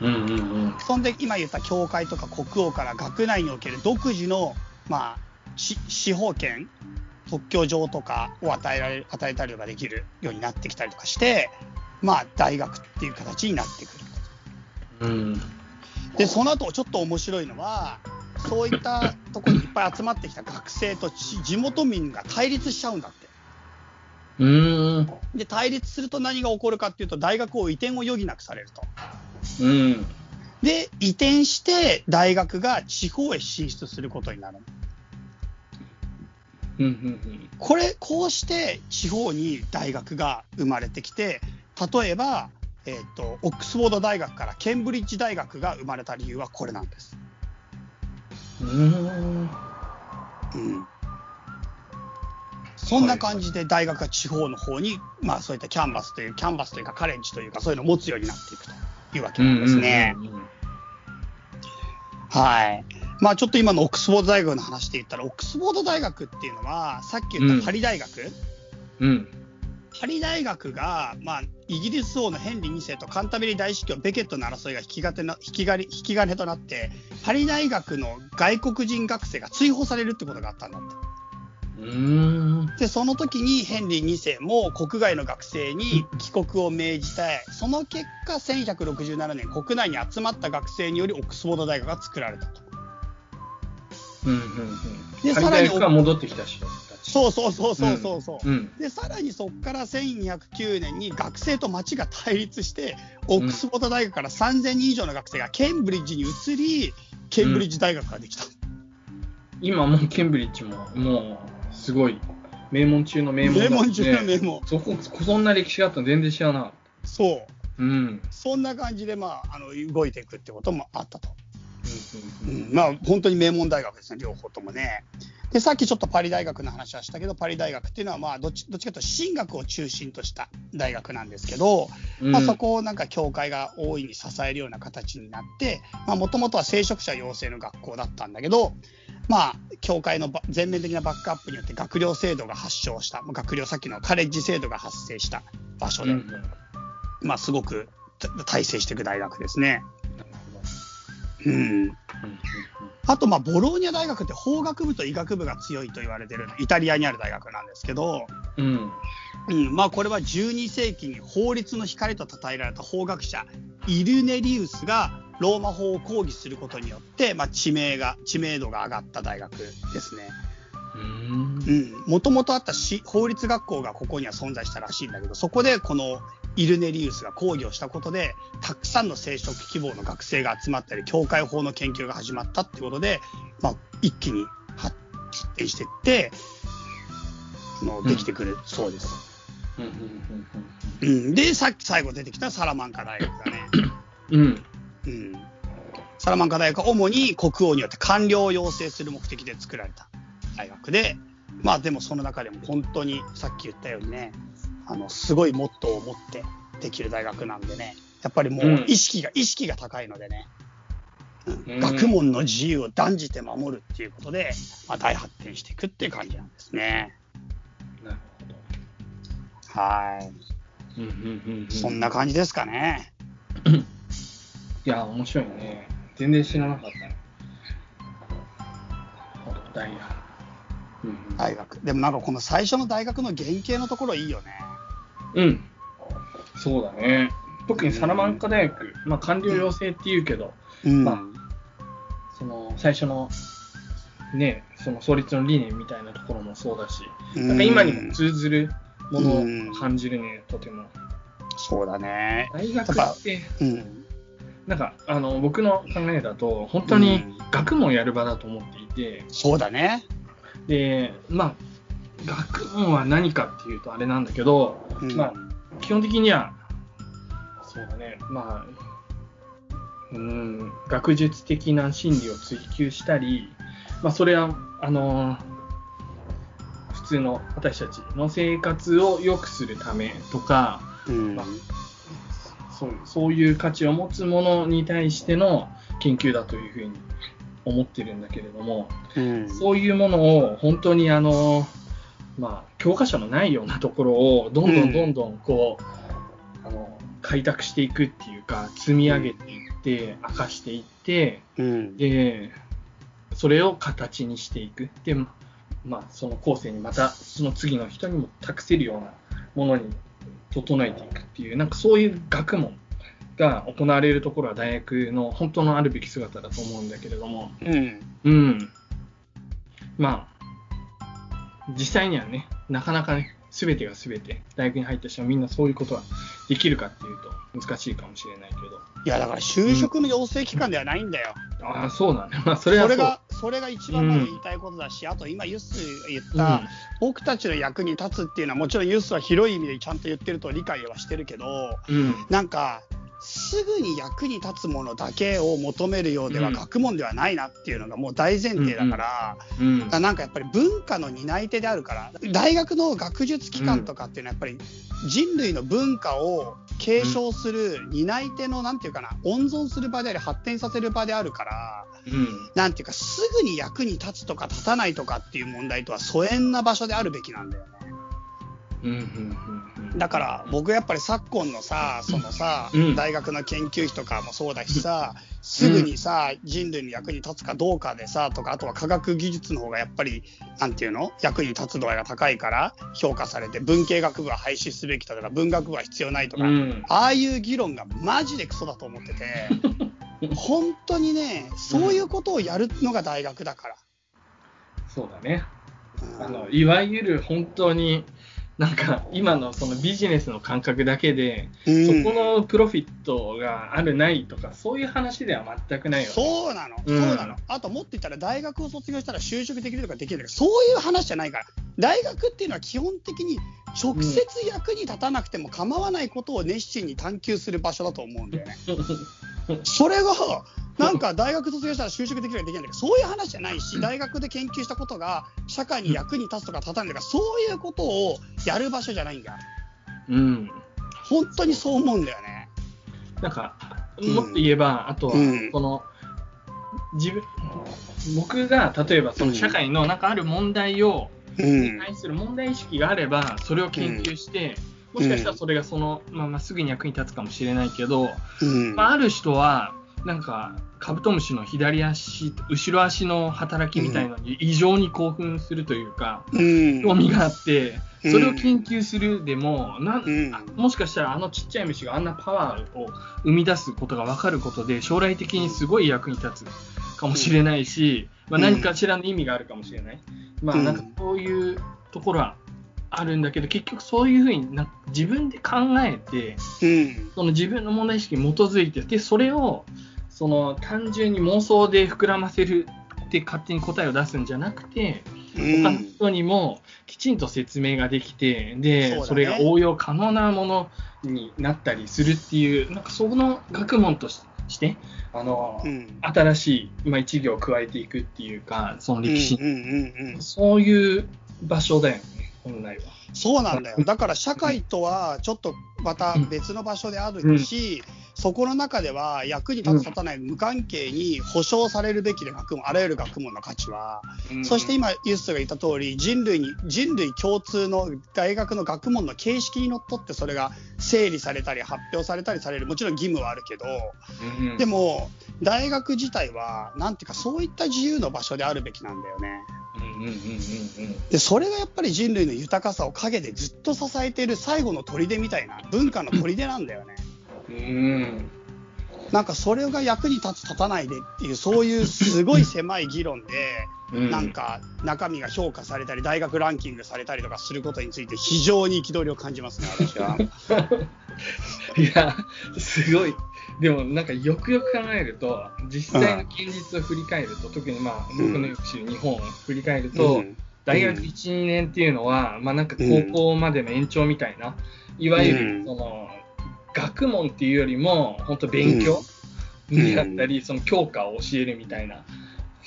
と、うんうんうん、そんで今言った教会とか国王から学内における独自の、まあ、司法権特許状とかを与えられ、与えたりとかできるようになってきたりとかして、まあ、大学っていう形になってくる。うん、でその後ちょっと面白いのは、そういったところにいっぱい集まってきた学生と地元民が対立しちゃうんだって。うーん、で対立すると何が起こるかっていうと、大学を移転を余儀なくされると。うん、で移転して大学が地方へ進出することになる。うんうんうん、これこうして地方に大学が生まれてきて、例えばえー、とオックスフォード大学からケンブリッジ大学が生まれた理由はこれなんです。うーん、うん、そんな感じで大学が地方の方に、まあ、そういったキャンバスというキャンバスというかカレッジというかそういうのを持つようになっていくというわけなんですね。うんうんうんうん、はい、まあ、ちょっと今のオックスフォード大学の話で言ったら、オックスフォード大学っていうのはさっき言ったパリ大学、うん、うん、パリ大学が、まあ、イギリス王のヘンリーに世とカンタベリー大司教ベケットの争いが引き金の引き金引き金となって、パリ大学の外国人学生が追放されるってことがあったんだって。うーん、でその時にヘンリーに世も国外の学生に帰国を命じて、その結果せんひゃくろくじゅうななねん国内に集まった学生によりオックスフォード大学が作られたと。うんうんうん、でさらには戻ってきたし、そうそうそうそうそうそう、うんうん、でさらにそこからせんにひゃくきゅうねんに学生と町が対立して、オックスフォード大学からさんぜんにん以上の学生がケンブリッジに移り、ケンブリッジ大学ができた。うん、今もうケンブリッジももうすごい名門中の名門だね。名門中の名門。そこそんな歴史があったの全然知らなかった。そう、うん、そんな感じで、まあ、あの動いていくってこともあったと。うんうんうん、まあ本当に名門大学ですね、両方ともね。でさっきちょっとパリ大学の話はしたけど、パリ大学っていうのは、まあどっちどっちかというと神学を中心とした大学なんですけど、うんまあ、そこをなんか教会が大いに支えるような形になって、もともとは聖職者養成の学校だったんだけど、まあ教会の全面的なバックアップによって学寮制度が発祥した、学寮さっきのカレッジ制度が発生した場所で、うんまあ、すごく大成していく大学ですね。うんうん、あとまあボローニャ大学って法学部と医学部が強いと言われてるイタリアにある大学なんですけど、うんうんまあ、これはじゅうにせいきに法律の光と称えられた法学者イルネリウスがローマ法を講義することによって、まあ、知名が知名度が上がった大学ですね。もともとあった法律学校がここには存在したらしいんだけど、そこでこのイルネリウスが講義をしたことでたくさんの聖職希望の学生が集まったり教会法の研究が始まったってことで、まあ、一気に発展していってのできてくる、うん、そうです、うんうん、でさっき最後出てきたサラマンカ大学だね、うんうん、サラマンカ大学は主に国王によって官僚を養成する目的で作られた大学で、まあでもその中でも本当にさっき言ったようにね、あのすごいモットーを持ってできる大学なんでね、やっぱりもう意識が、うん、意識が高いのでね、うん、学問の自由を断じて守るっていうことで、まあ、大発展していくっていう感じなんですね。なるほど。はい、うんうんうん、そんな感じですかね。いや面白いね、全然知らなかったね。大学、うんうん、大学でもなんかこの最初の大学の原型のところいいよね。うんそうだね、特にサラマンカ大学、うんまあ、官僚養成っていうけど、うんまあ、その最初のねその創立の理念みたいなところもそうだし、うん、なんか今にも通ずるものを感じるね、うん、とてもそうだね。大学って、うん、なんかあの僕の考えだと本当に学問やる場だと思っていて、うん、そうだね。でまあ学問は何かっていうとあれなんだけど、うんまあ、基本的にはそうだね、まあうん、学術的な真理を追求したり、まあ、それはあのー、普通の私たちの生活を良くするためとか、うんまあ、そう、そういう価値を持つものに対しての研究だというふうに思ってるんだけれども、うん、そういうものを本当にあの、まあ、教科書のないようなところをどんどんどんどんこう、うん、あの開拓していくっていうか積み上げていって、うん、明かしていって、うん、でそれを形にしていくで、まあ、その後世にまたその次の人にも託せるようなものに整えていくっていう、なんかそういう学問が行われるところは大学の本当のあるべき姿だと思うんだけれども、うんうん、まあ実際にはねなかなかね全てが全て大学に入った人はみんなそういうことはできるかっていうと難しいかもしれないけど、いやだから就職の養成機関ではないんだよ、うん、ああそうなんだ、ねまあ、そ, そ, それが一番まず言いたいことだし、うん、あと今ユスが言った、うん、僕たちの役に立つっていうのはもちろんユスは広い意味でちゃんと言ってると理解はしてるけど、うん、なんかすぐに役に立つものだけを求めるようでは学問ではないなっていうのがもう大前提だから、うんうんうん、なんかやっぱり文化の担い手であるから大学の学術機関とかっていうのはやっぱり人類の文化を継承する担い手のなんていうかな温存する場であり発展させる場であるから、うん、なんていうかすぐに役に立つとか立たないとかっていう問題とは疎遠な場所であるべきなんだよね。うんうんうん、だから僕やっぱり昨今のさそのさ、うん、大学の研究費とかもそうだしさ、うん、すぐにさ人類の役に立つかどうかでさとか、あとは科学技術の方がやっぱりなんていうの役に立つ度合いが高いから評価されて文系学部は廃止すべきだとか文学部は必要ないとか、うん、ああいう議論がマジでクソだと思ってて本当にねそういうことをやるのが大学だから、うん、そうだね、あのいわゆる本当になんか今のそのビジネスの感覚だけで、うん、そこのプロフィットがあるないとかそういう話では全くないよね。そうなの、うん、そうなの。あともっと言ったら大学を卒業したら就職できるとかできるとかそういう話じゃないから、大学っていうのは基本的に直接役に立たなくても構わないことを熱心に探求する場所だと思うんだよねそれがなんか大学卒業したら就職できるかできないとかそういう話じゃないし、大学で研究したことが社会に役に立つとか立たないとかそういうことをやる場所じゃないんだ、うん、本当にそう思うんだよね。なんかもっと言えば、うん、あとはこの、うん、自分僕が例えばその社会のなんかある問題を、うん、対する問題意識があればそれを研究して、うん、もしかしたらそれがそのまあ、まあすぐに役に立つかもしれないけど、うんまあ、ある人はなんかカブトムシの左足後ろ足の働きみたいなのに異常に興奮するというか、うん、興味があってそれを研究するでも、うんなんうん、もしかしたらあのちっちゃい虫があんなパワーを生み出すことが分かることで将来的にすごい役に立つかもしれないし、うんまあ、何かしらの意味があるかもしれない、うんまあ、なんかそういうところはあるんだけど結局そういうふうになんか自分で考えて、うん、その自分の問題意識に基づいてでそれをその単純に妄想で膨らませるって勝手に答えを出すんじゃなくて他の人にもきちんと説明ができてで そ,、ね、それが応用可能なものになったりするっていうなんかその学問としてあの、うん、新しい今一行を加えていくっていうかその歴史、うんうんうんうん、そういう場所だよね本来は。そうなんだよ。だから社会とはちょっとまた別の場所であるし、うんうん、そこの中では役に立たない無関係に保障されるべきで学問あらゆる学問の価値は、うん、そして今ユースが言った通り人類に人類共通の大学の学問の形式にのっとってそれが整理されたり発表されたりされるもちろん義務はあるけど、うん、でも大学自体はなんていうかそういった自由の場所であるべきなんだよね。うんうんうんうん、でそれがやっぱり人類の豊かさを陰でずっと支えている最後の砦みたいな文化の砦なんだよね。うん、なんかそれが役に立つ立たないでっていうそういうすごい狭い議論でなんか中身が評価されたり大学ランキングされたりとかすることについて非常に憤りを感じますね私は。いやすごいでもなんかよくよく考えると実際の現実を振り返ると、うん、特にまあ僕のよく知る日本を振り返ると、うん、大学 いち,に、うん、年っていうのはまあなんか高校までの延長みたいな、うん、いわゆるその、うん学問っていうよりも本当勉強にあったり、うん、その教科を教えるみたいな、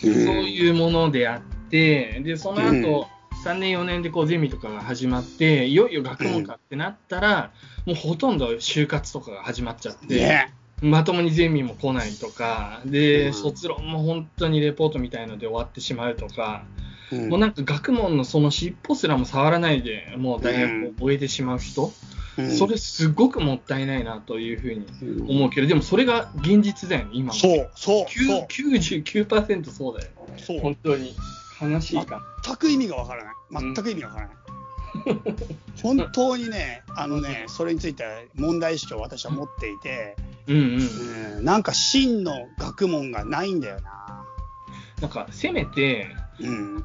うん、そういうものであってでその後、うん、さんねんよねんでこうゼミとかが始まっていよいよ学問かってなったら、うん、もうほとんど就活とかが始まっちゃって、ね、まともにゼミも来ないとかで、うん、卒論も本当にレポートみたいので終わってしまうとか、うん、もうなんか学問のその尻尾すらも触らないでもう大学を終えてしまう人、うんうん、それすごくもったいないなというふうに思うけど、うん、でもそれが現実だよね今も。そうそうそう きゅうじゅうきゅうパーセント そうだよ、ね、そう本当に悲しいか全く意味がわからない全く意味がわからない、うん、本当にねあのね、うん、それについて問題意識を私は持っていて、うんうんうん、なんか真の学問がないんだよな。なんかせめて、うん、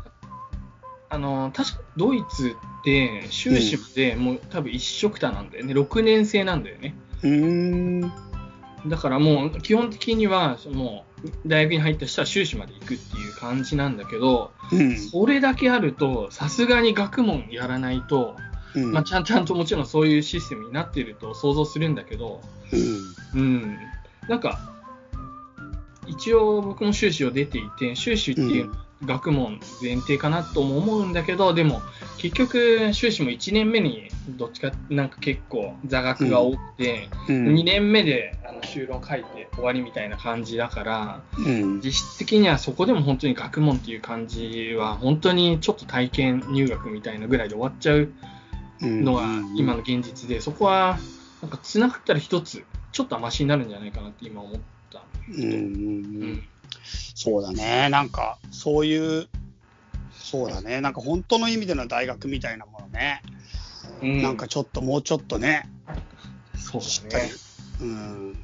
あの確かドイツで修士でもう多分一色多なんだよね、うん、ろくねん生なんだよね。うーんだからもう基本的にはもう大学に入った人は修士まで行くっていう感じなんだけど、うん、それだけあるとさすがに学問やらないと、うんまあ、ちゃんちゃんともちろんそういうシステムになっていると想像するんだけど、うんうん、なんか一応僕も修士を出ていて修士っていう、うん学問前提かなとも思うんだけどでも結局修士もいちねんめにどっちかなんか結構座学が多くて、うんうん、にねんめであの修論書いて終わりみたいな感じだから、うん、実質的にはそこでも本当に学問っていう感じは本当にちょっと体験入学みたいなぐらいで終わっちゃうのが今の現実でそこはなんかつながったら一つちょっとマシになるんじゃないかなって今思った、うんうんそうだねなんかそういうそうだねなんか本当の意味での大学みたいなものね、うん、なんかちょっともうちょっとねそうだねしっかり、うん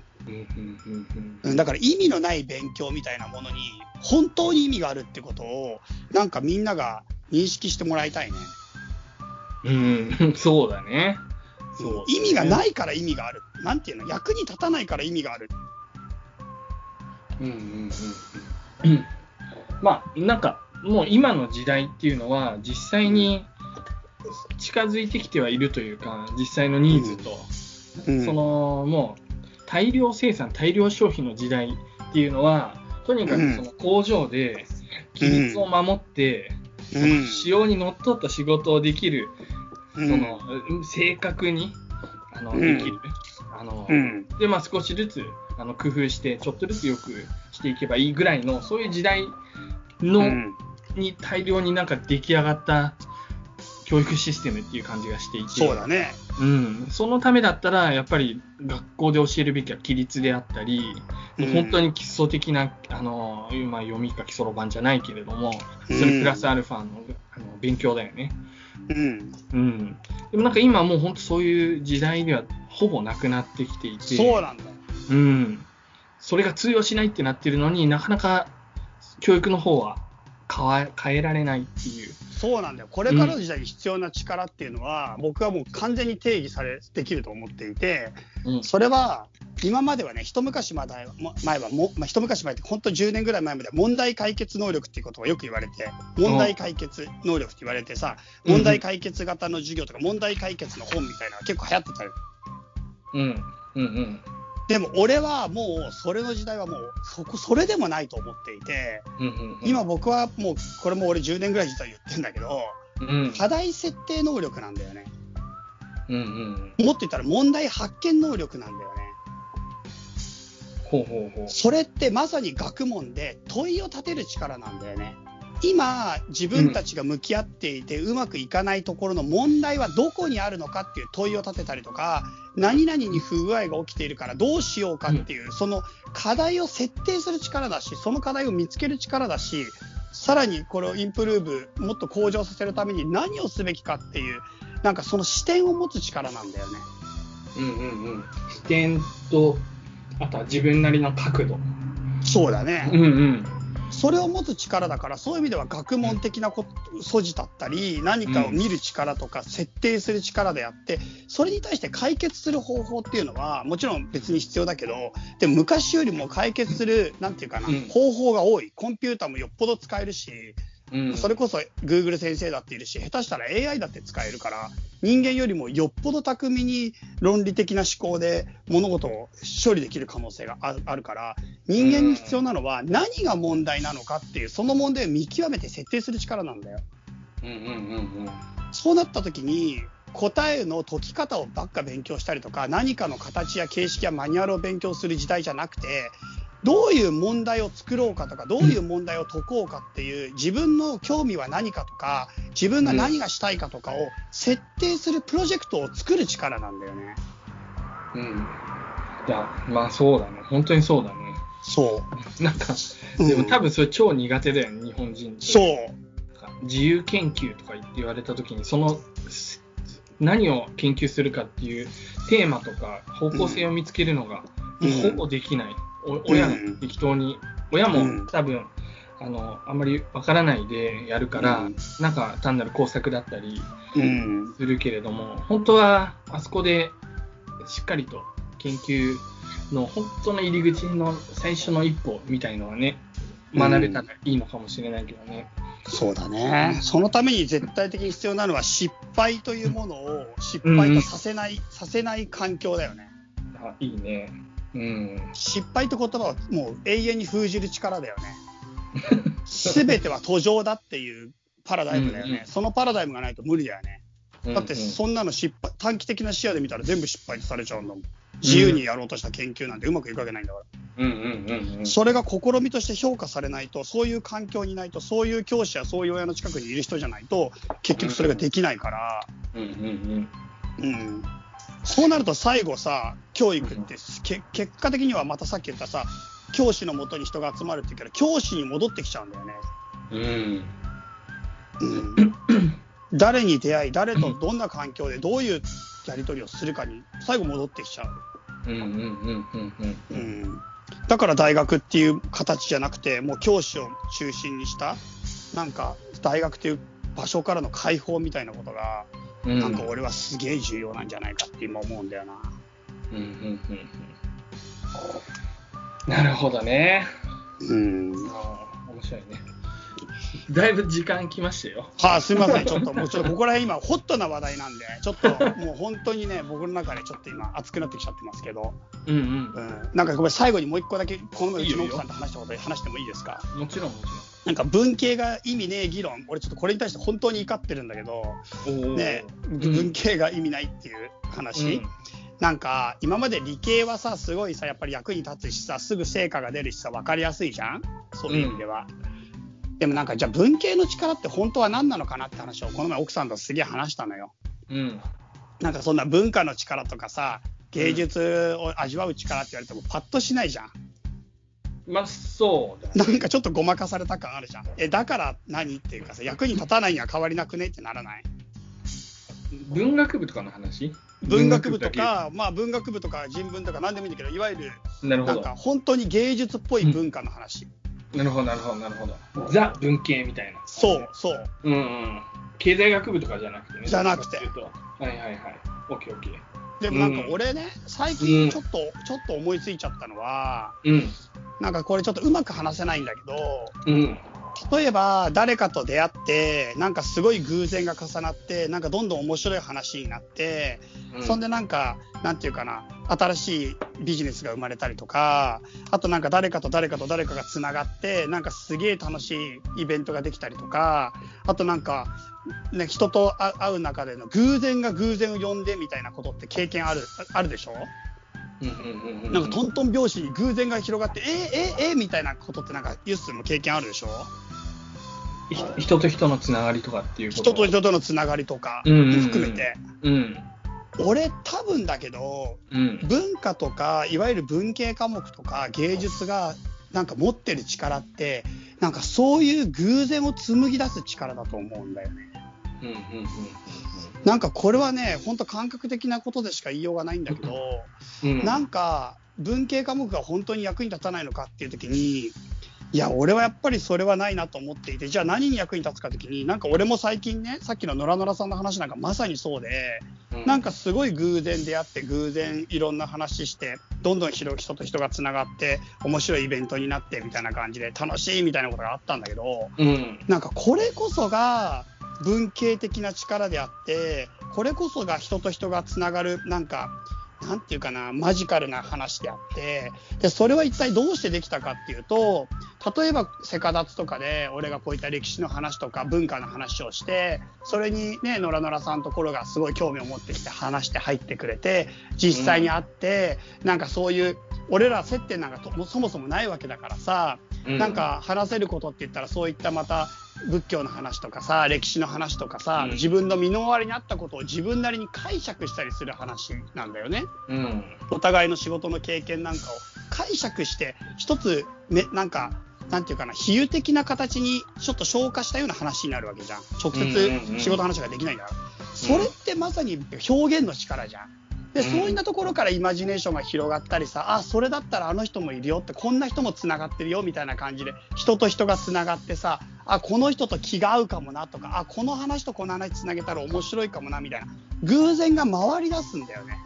うん、だから意味のない勉強みたいなものに本当に意味があるってことをなんかみんなが認識してもらいたいね。うんそうだね、そうだね意味がないから意味があるなんていうの役に立たないから意味があるうんうんうんうん、まあなんかもう今の時代っていうのは実際に近づいてきてはいるというか実際のニーズと、うん、そのもう大量生産大量消費の時代っていうのはとにかくその工場で規律を守って、うん、その使用にのっとった仕事をできる、うん、その正確にあの、うん、できるあの、うん、でまあ少しずつあの工夫してちょっとずつよくしていけばいいぐらいのそういう時代の、うん、に大量になんか出来上がった教育システムっていう感じがしていてそうだねうん、そのためだったらやっぱり学校で教えるべきは規律であったり、うん、本当に基礎的なあの、まあ、読み書きそろばんじゃないけれども、うん、それプラスアルファ の, あの勉強だよね、うんうん、でもなんか今もう本当そういう時代ではほぼなくなってきていて、そうなんだ、うん、それが通用しないってなってるのになかなか教育の方は変え、変えられないっていう、そうなんだよ。これからの時代に必要な力っていうのは、うん、僕はもう完全に定義されできると思っていて、うん、それは今まではね、一昔前はも、まあ、一昔前って本当じゅうねんぐらい前まで問題解決能力っていうことをよく言われて、問題解決能力って言われてさ、うん、問題解決型の授業とか問題解決の本みたいなのが結構流行ってたよ、うんうんうん、でも俺はもうそれの時代はもう そ, こそれでもないと思っていて、うんうんうん、今僕はもうこれも俺じゅうねんぐらい実は言ってるんだけど、うん、課題設定能力なんだよね、うんうん、もっと言ったら問題発見能力なんだよね、ほうほうほう、それってまさに学問で問いを立てる力なんだよね。今自分たちが向き合っていてうまくいかないところの問題はどこにあるのかっていう問いを立てたりとか、何々に不具合が起きているからどうしようかっていう、その課題を設定する力だし、その課題を見つける力だし、さらにこれをインプルーブ、もっと向上させるために何をすべきかっていう、なんかその視点を持つ力なんだよね、うんうんうん、視点とあとは自分なりの角度、そうだね、うんうん、それを持つ力だから、そういう意味では学問的な素地だったり、何かを見る力とか設定する力であって、それに対して解決する方法っていうのはもちろん別に必要だけど、でも昔よりも解決するなんていうかな、方法が多い、コンピューターもよっぽど使えるし、それこそ Google 先生だっているし、下手したら エーアイ だって使えるから、人間よりもよっぽど巧みに論理的な思考で物事を処理できる可能性があるから、人間に必要なのは何が問題なのかっていう、その問題を見極めて設定する力なんだよ、うんうんうんうん、そうなった時に答えの解き方をばっか勉強したりとか、何かの形や形式やマニュアルを勉強する時代じゃなくて、どういう問題を作ろうかとか、どういう問題を解こうかっていう、自分の興味は何かとか、自分が何がしたいかとかを設定するプロジェクトを作る力なんだよね。うん。いや、まあそうだね。本当にそうだね。そう。なんか、でも多分それ超苦手だよね、うん、日本人って。そう。自由研究とか言われた時に、その何を研究するかっていうテーマとか方向性を見つけるのがほぼできない。うんうん、親も適当に、うん、親も多分、うん、あのあんまりわからないでやるから、うん、なんか単なる工作だったりするけれども、うん、本当はあそこでしっかりと研究の本当の入り口の最初の一歩みたいのはね、学べたらいいのかもしれないけどね、うん、そうだね。そのために絶対的に必要なのは失敗というものを失敗とさせない、うん、させない環境だよね。あ、いいね。うん、失敗って言葉はもう永遠に封じる力だよね。全ては途上だっていうパラダイムだよね、うんうん、そのパラダイムがないと無理だよね、うんうん、だってそんなの失敗、短期的な視野で見たら全部失敗されちゃうんだもん。自由にやろうとした研究なんてうまくいくわけないんだから、うんうんうんうん、それが試みとして評価されないと、そういう環境にいないと、そういう教師やそういう親の近くにいる人じゃないと結局それができないから、うんうんうんうん、そうなると最後さ、教育ってけ結果的にはまたさっき言ったさ、教師のもとに人が集まるっていうから、教師に戻ってきちゃうんだよね、うんうん、誰に出会い、誰とどんな環境でどういうやり取りをするかに最後戻ってきちゃう、だから大学っていう形じゃなくて、もう教師を中心にしたなんか大学っていう場所からの解放みたいなことが、なんか俺はすげえ重要なんじゃないかって今思うんだよな、うんうんうんうん、なるほどね、うん、あ、面白いね。だいぶ時間きましたよ。はあ、すみません、ちょっともうちょっとここら辺今ホットな話題なんで、ちょっともう本当にね、僕の中でちょっと今熱くなってきちゃってますけど、うんうんうん、なんかごめん、最後にもう一個だけこの前うちの奥さんと話したことで話してもいいですか？もちろんもちろん。なんか文系が意味ねえ議論、俺ちょっとこれに対して本当に怒ってるんだけど、ね、文系が意味ないっていう話、うん、なんか今まで理系はさ、すごいさ、やっぱり役に立つしさ、すぐ成果が出るしさ、分かりやすいじゃん、そういう意味では、うん、でもなんかじゃあ文系の力って本当は何なのかなって話をこの前奥さんとすげえ話したのよ、うん、なんかそんな文化の力とかさ、芸術を味わう力って言われてもパッとしないじゃん。まあそうだね、なんかちょっとごまかされた感あるじゃん。えだから何っていうかさ、役に立たないには変わりなくねってならない？文学部とかの話？文学部とか、まあ文学部とか人文とか何でもいいんだけど、いわゆるなんか本当に芸術っぽい文化の話。なるほどなるほどなるほど。ザ文系みたいな。そうそう。うんうん。経済学部とかじゃなくてね。じゃなくて。はいはいはい。オッケーオッケー。でもなんか俺ね、最近ちょっと、うん、ちょっと思いついちゃったのは、うん、なんかこれちょっとうまく話せないんだけど、うん、例えば誰かと出会ってなんかすごい偶然が重なってなんかどんどん面白い話になって、うん、そんでなんかなんていうかな、新しいビジネスが生まれたりとか、あとなんか誰かと誰かと誰かがつながってなんかすげえ楽しいイベントができたりとか、あとなんか、ね、人と会う中での偶然が偶然を呼んでみたいなことって経験ある、あるでしょ？なんかトントン拍子に偶然が広がって、えー、えー、えー、みたいなことってなんかユッスーも経験あるでしょ？人と人のつながりとかっていうこと、人と人とのつながりとか含めて、うんうんうんうん、俺多分だけど、うん、文化とかいわゆる文系科目とか芸術がなんか持ってる力ってなんかそういう偶然を紡ぎ出す力だと思うんだよね、うんうんうんうん、なんかこれはね本当感覚的なことでしか言いようがないんだけど、うん、なんか文系科目が本当に役に立たないのかっていう時に、いや俺はやっぱりそれはないなと思っていて、じゃあ何に役に立つか時に、なんか俺も最近ね、さっきのノラノラさんの話なんかまさにそうで、うん、なんかすごい偶然出会って偶然いろんな話してどんどん人と人がつながって面白いイベントになってみたいな感じで楽しいみたいなことがあったんだけど、うん、なんかこれこそが文系的な力であって、これこそが人と人がつながるなんかなんていうかな、マジカルな話であって、でそれは一体どうしてできたかっていうと、例えばセカダツとかで俺がこういった歴史の話とか文化の話をして、それにねノラノラさんところがすごい興味を持ってきて話して入ってくれて、実際に会って、うん、なんかそういう俺ら接点なんかとそもそもないわけだからさ、うん、なんか話せることって言ったらそういったまた仏教の話とかさ、歴史の話とかさ、うん、自分の身の回りにあったことを自分なりに解釈したりする話なんだよね、うん、お互いの仕事の経験なんかを解釈して一つめなんかなんていうかな、比喩的な形にちょっと昇華したような話になるわけじゃん。直接仕事話ができないんだから、うんうんうん、それってまさに表現の力じゃん。でそういったところからイマジネーションが広がったりさ、あそれだったらあの人もいるよって、こんな人もつながってるよみたいな感じで人と人がつながってさ、あこの人と気が合うかもなとか、あこの話とこの話つなげたら面白いかもなみたいな偶然が回り出すんだよね、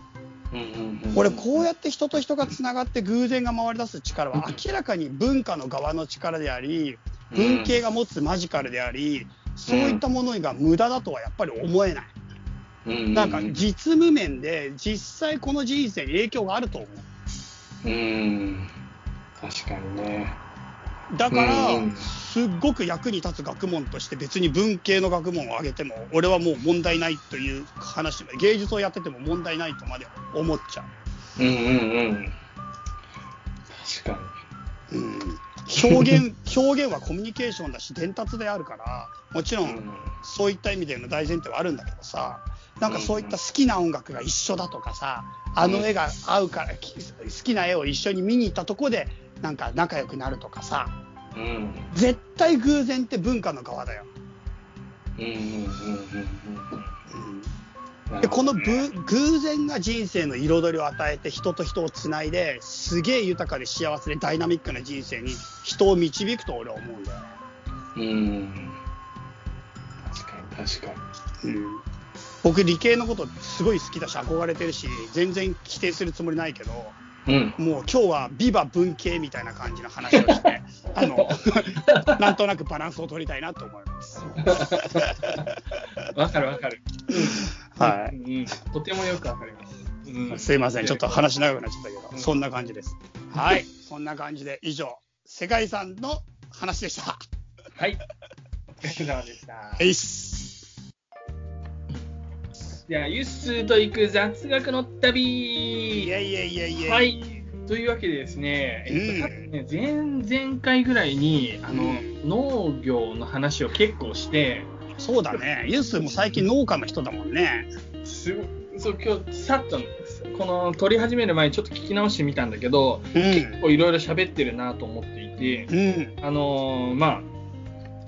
うんうんうんうん、俺こうやって人と人がつながって偶然が回り出す力は明らかに文化の側の力であり、文系が持つマジカルであり、そういったものが無駄だとはやっぱり思えない。なんか実務面で実際この人生に影響があると思う。うん、確かにね。だから、うん、すっごく役に立つ学問として別に文系の学問を挙げても俺はもう問題ないという話、芸術をやってても問題ないとまで思っちゃう。うんうんうん。確かに。うん。表現、表現はコミュニケーションだし伝達であるから、もちろんそういった意味での大前提はあるんだけどさ、なんかそういった好きな音楽が一緒だとかさ、あの絵が合うから好きな絵を一緒に見に行ったとこでなんか仲良くなるとかさ、うん、絶対偶然って文化の側だよ。でこの偶然が人生の彩りを与えて人と人をつないで、すげえ豊かで幸せでダイナミックな人生に人を導くと俺は思うんだよね。うん、確かに確かに、うん、僕理系のことすごい好きだし憧れてるし全然否定するつもりないけど、うん、もう今日はビバ文系みたいな感じの話をしてあのなんとなくバランスを取りたいなと思いますわかるわかる、うん、はい、うん、とてもよくわかります、うん、すいませんちょっと話長くなっちゃったけど、うん、そんな感じですはいそんな感じで以上世界遺産の話でしたはいお疲れ様でしたはいっす。じゃあユッスーと行く雑学の旅、いやいやいやいや、はいというわけでですね、うんえっと、前々回ぐらいにあの、うん、農業の話を結構して、そうだねユッスーも最近農家の人だもんね。すそう今日さっとこの撮り始める前にちょっと聞き直してみたんだけど、うん、結構いろいろ喋ってるなと思っていて、うん、あのー、まあ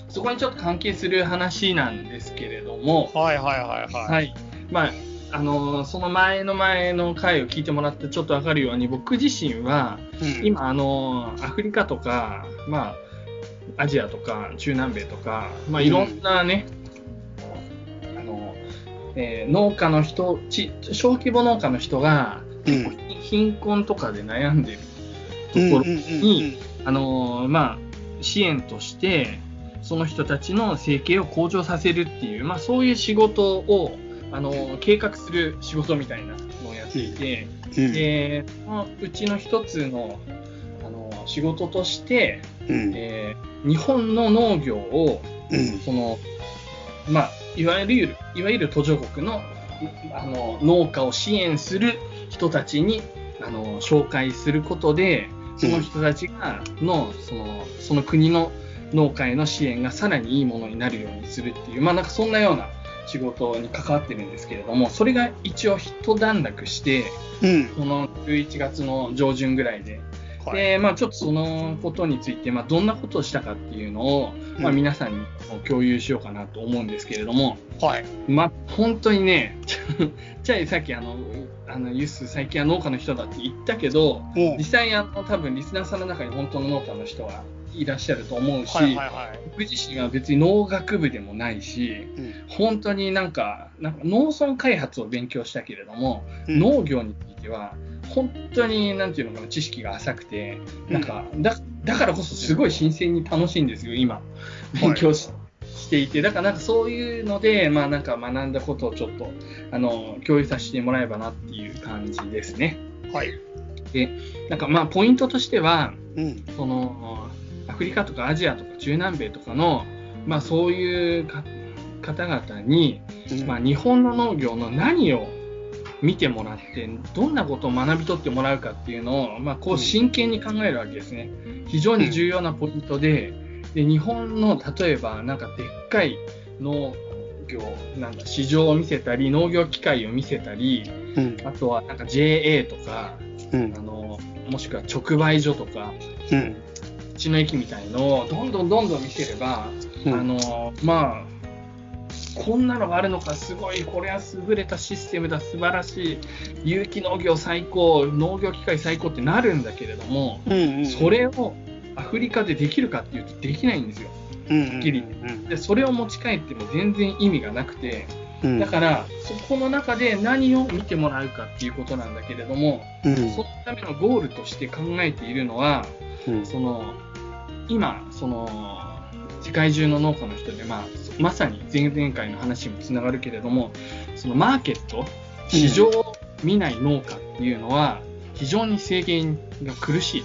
そこにちょっと関係する話なんですけれども、はいはいはいはい、はい、まああのその前の前の回を聞いてもらってちょっと分かるように、僕自身は、うん、今あのアフリカとか、まあ、アジアとか中南米とか、まあ、いろんなね、うん、あのえー、農家の人ち小規模農家の人が、うん、貧困とかで悩んでるところに支援としてその人たちの生計を向上させるっていう、まあ、そういう仕事をあの計画する仕事みたいなのをやっていて、うんうん、でそのうちの一つ の, あの仕事として、うん、えー、日本の農業を、うん、そのまあ、いわゆるいわゆる途上国 の, あの農家を支援する人たちにあの紹介することで、その人たちがの そ, のその国の農家への支援がさらにいいものになるようにするっていう、まあ、なんかそんなような仕事に関わってるんですけれども、それが一応一段落して、うん、このじゅういちがつの上旬ぐらいで、はい、でまあ、ちょっとそのことについて、まあ、どんなことをしたかっていうのを、うん、まあ、皆さんに共有しようかなと思うんですけれども、はい、まあ、本当にねじゃあさっきあのあのユス最近は農家の人だって言ったけど、実際あの多分リスナーさんの中に本当の農家の人はいらっしゃると思うし、はいはいはい、僕自身は別に農学部でもないし、うん、本当になんか、なんか農村開発を勉強したけれども、うん、農業については本当になんていうのかな、知識が浅くて、なんか だ, だからこそすごい新鮮に楽しいんですよ今勉強し、はい、していて、だからなんかそういうので、まあ、なんか学んだことをちょっとあの共有させてもらえばなっていう感じですね、はい。でなんかまあポイントとしては、うん、そのアフリカとかアジアとか中南米とかの、まあ、そういう方々に、うん、まあ、日本の農業の何を見てもらってどんなことを学び取ってもらうかっていうのを、まあ、こう真剣に考えるわけですね、うん、非常に重要なポイント で, で日本の例えばなんかでっかい農業なんか市場を見せたり農業機械を見せたり、うん、あとはなんか ジェーエー とか、うん、あのもしくは直売所とか、うん、道の駅みたいのをどんどんどんどん見せれば、うん、あのまあこんなのがあるのか、すごい、これは優れたシステムだ、素晴らしい、有機農業最高、農業機械最高ってなるんだけれども、うんうんうん、それをアフリカでできるかっていうとできないんですよ、はっきり。でそれを持ち帰っても全然意味がなくて、だからそこの中で何を見てもらうかっていうことなんだけれども、うん、そのためのゴールとして考えているのは、うん、その今その世界中の農家の人で、まあ、まさに前々回の話にもつながるけれども、そのマーケット市場を見ない農家っていうのは非常に制限が苦しい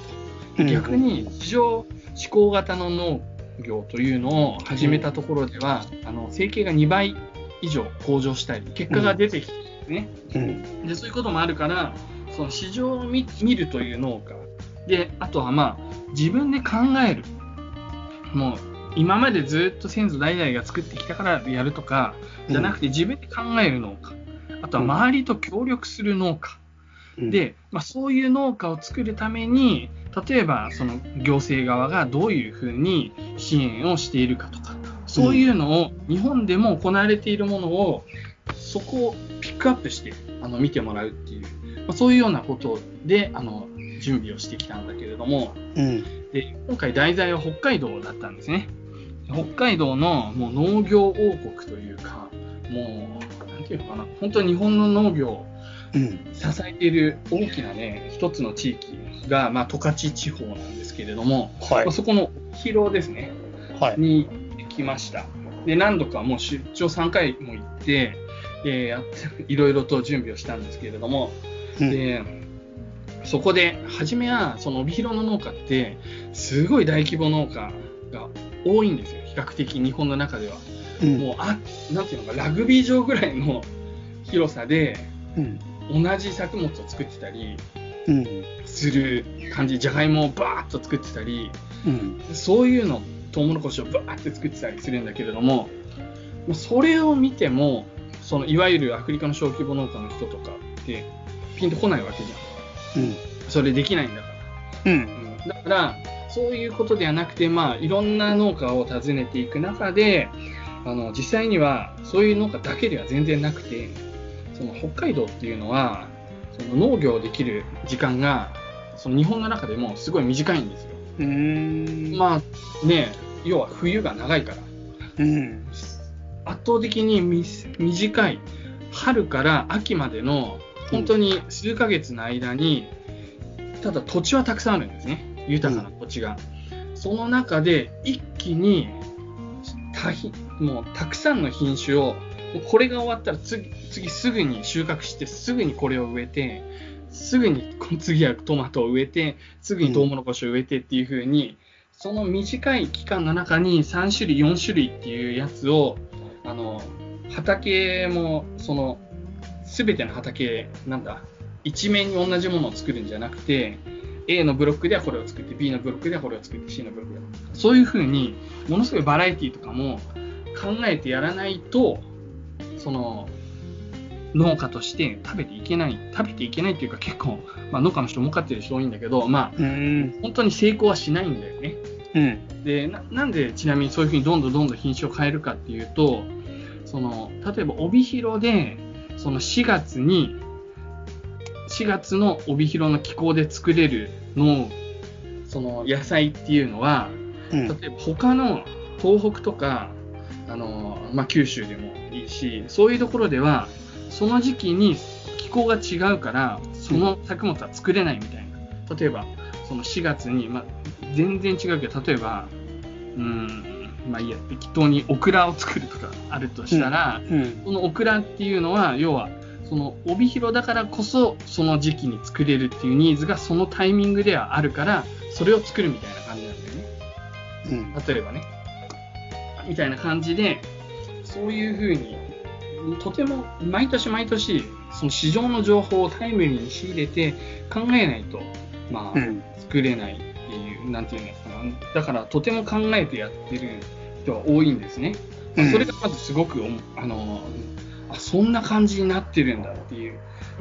と、うん、逆に市場志向型の農業というのを始めたところでは、うん、あの生計がにばい以上向上したり結果が出てきてね、うんうん、でそういうこともあるから、その市場を 見, 見るという農家で、あとはまあ自分で考える、もう今までずっと先祖代々が作ってきたからやるとかじゃなくて、自分で考える農家、あとは周りと協力する農家、うん、で、まあ、そういう農家を作るために、例えばその行政側がどういうふうに支援をしているかとか、そういうのを日本でも行われているものをそこをピックアップしてあの見てもらうっていう、まあ、そういうようなことであの準備をしてきたんだけれども、うん、で今回題材は北海道だったんですね。北海道のもう農業王国というか、もうなんていうのかな、本当に日本の農業を支えている大きなね、うん、一つの地域が、まあ、十勝地方なんですけれども、はい、まあ、そこの広ですね、はい、に来ました。で何度かもう出張さんかいも行って、えー、いろいろと準備をしたんですけれども、うん、でそこで初めはその帯広の農家ってすごい大規模農家が多いんですよ、比較的日本の中では、うん、もうあなんていうのか、ラグビー場ぐらいの広さで、うん、同じ作物を作ってたりする感じ、うん、じゃがいもをバーッと作ってたり、うん、そういうのトウモロコシをバーッて作ってたりするんだけれども、それを見てもそのいわゆるアフリカの小規模農家の人とかってピンとこないわけじゃん、うん、それできないんだから、うんうん、だからそういうことではなくて、まあ、いろんな農家を訪ねていく中であの実際にはそういう農家だけでは全然なくて、その北海道っていうのはその農業できる時間がその日本の中でもすごい短いんですよ。うーん、まあね、要は冬が長いから、うん、圧倒的に短い春から秋までの本当に数ヶ月の間に、うん、ただ土地はたくさんあるんですね、豊かな土地が、うん、その中で一気にたひもうたくさんの品種をこれが終わったら 次, 次すぐに収穫してすぐにこれを植えてすぐに次はトマトを植えてすぐにトウモロコシを植えてっていう風に、うん、その短い期間の中にさん種類よん種類っていうやつをあの畑もその全ての畑なんだ一面に同じものを作るんじゃなくて、A のブロックではこれを作って B のブロックではこれを作って C のブロックではそういう風にものすごいバラエティとかも考えてやらないとその農家として食べていけない食べていけないっていうか結構、まあ、農家の人儲かってる人多いんだけど、まあ、うん本当に成功はしないんだよね、うん、で な, なんでちなみにそういう風にどんどんどんどん品種を変えるかっていうとその例えば帯広でそのしがつにしがつの帯広の気候で作れるのその野菜っていうのは、うん、例えば他の東北とかあの、まあ、九州でもいいしそういうところではその時期に気候が違うからその作物は作れないみたいな、うん、例えばそのしがつに、まあ、全然違うけど例えばうーんまあいいや適当にオクラを作るとかあるとしたら、うんうん、そのオクラっていうのは要はその帯広だからこそその時期に作れるっていうニーズがそのタイミングではあるからそれを作るみたいな感じなんだよね、うん、例えばねみたいな感じでそういう風にとても毎年毎年その市場の情報をタイムリーに仕入れて考えないと、まあうん、作れないっていうなんていうんですかだからとても考えてやってる人は多いんですね、まあ、それがまずすごくあのあそんな感じになってるんだっていう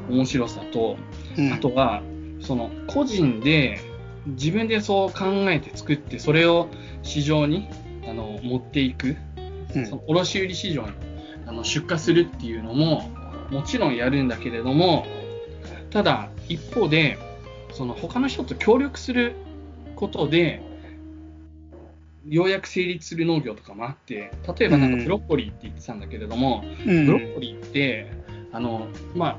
面白さと、うん、あとはその個人で自分でそう考えて作ってそれを市場にあの持っていく、うん、その卸売市場にあの出荷するっていうのももちろんやるんだけれどもただ一方でその他の人と協力することでようやく成立する農業とかもあって例えばなんかブロッコリーって言ってたんだけれども、うん、ブロッコリーってあの、まあ、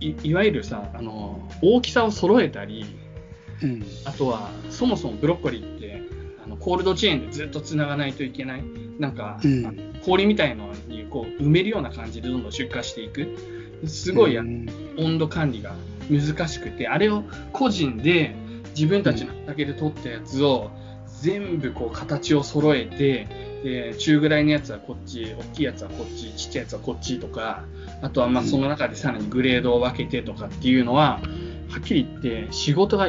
い, いわゆるさあの大きさを揃えたり、うん、あとはそもそもブロッコリーってあのコールドチェーンでずっとつながないといけないなんか、うん、あの氷みたいのにこう埋めるような感じでどんどん出荷していくすごい、うん、温度管理が難しくてあれを個人で自分たちの畑で取ったやつを、うん全部こう形を揃えてで中ぐらいのやつはこっち大きいやつはこっちちっちゃいやつはこっちとかあとはまあその中でさらにグレードを分けてとかっていうのははっきり言って仕事が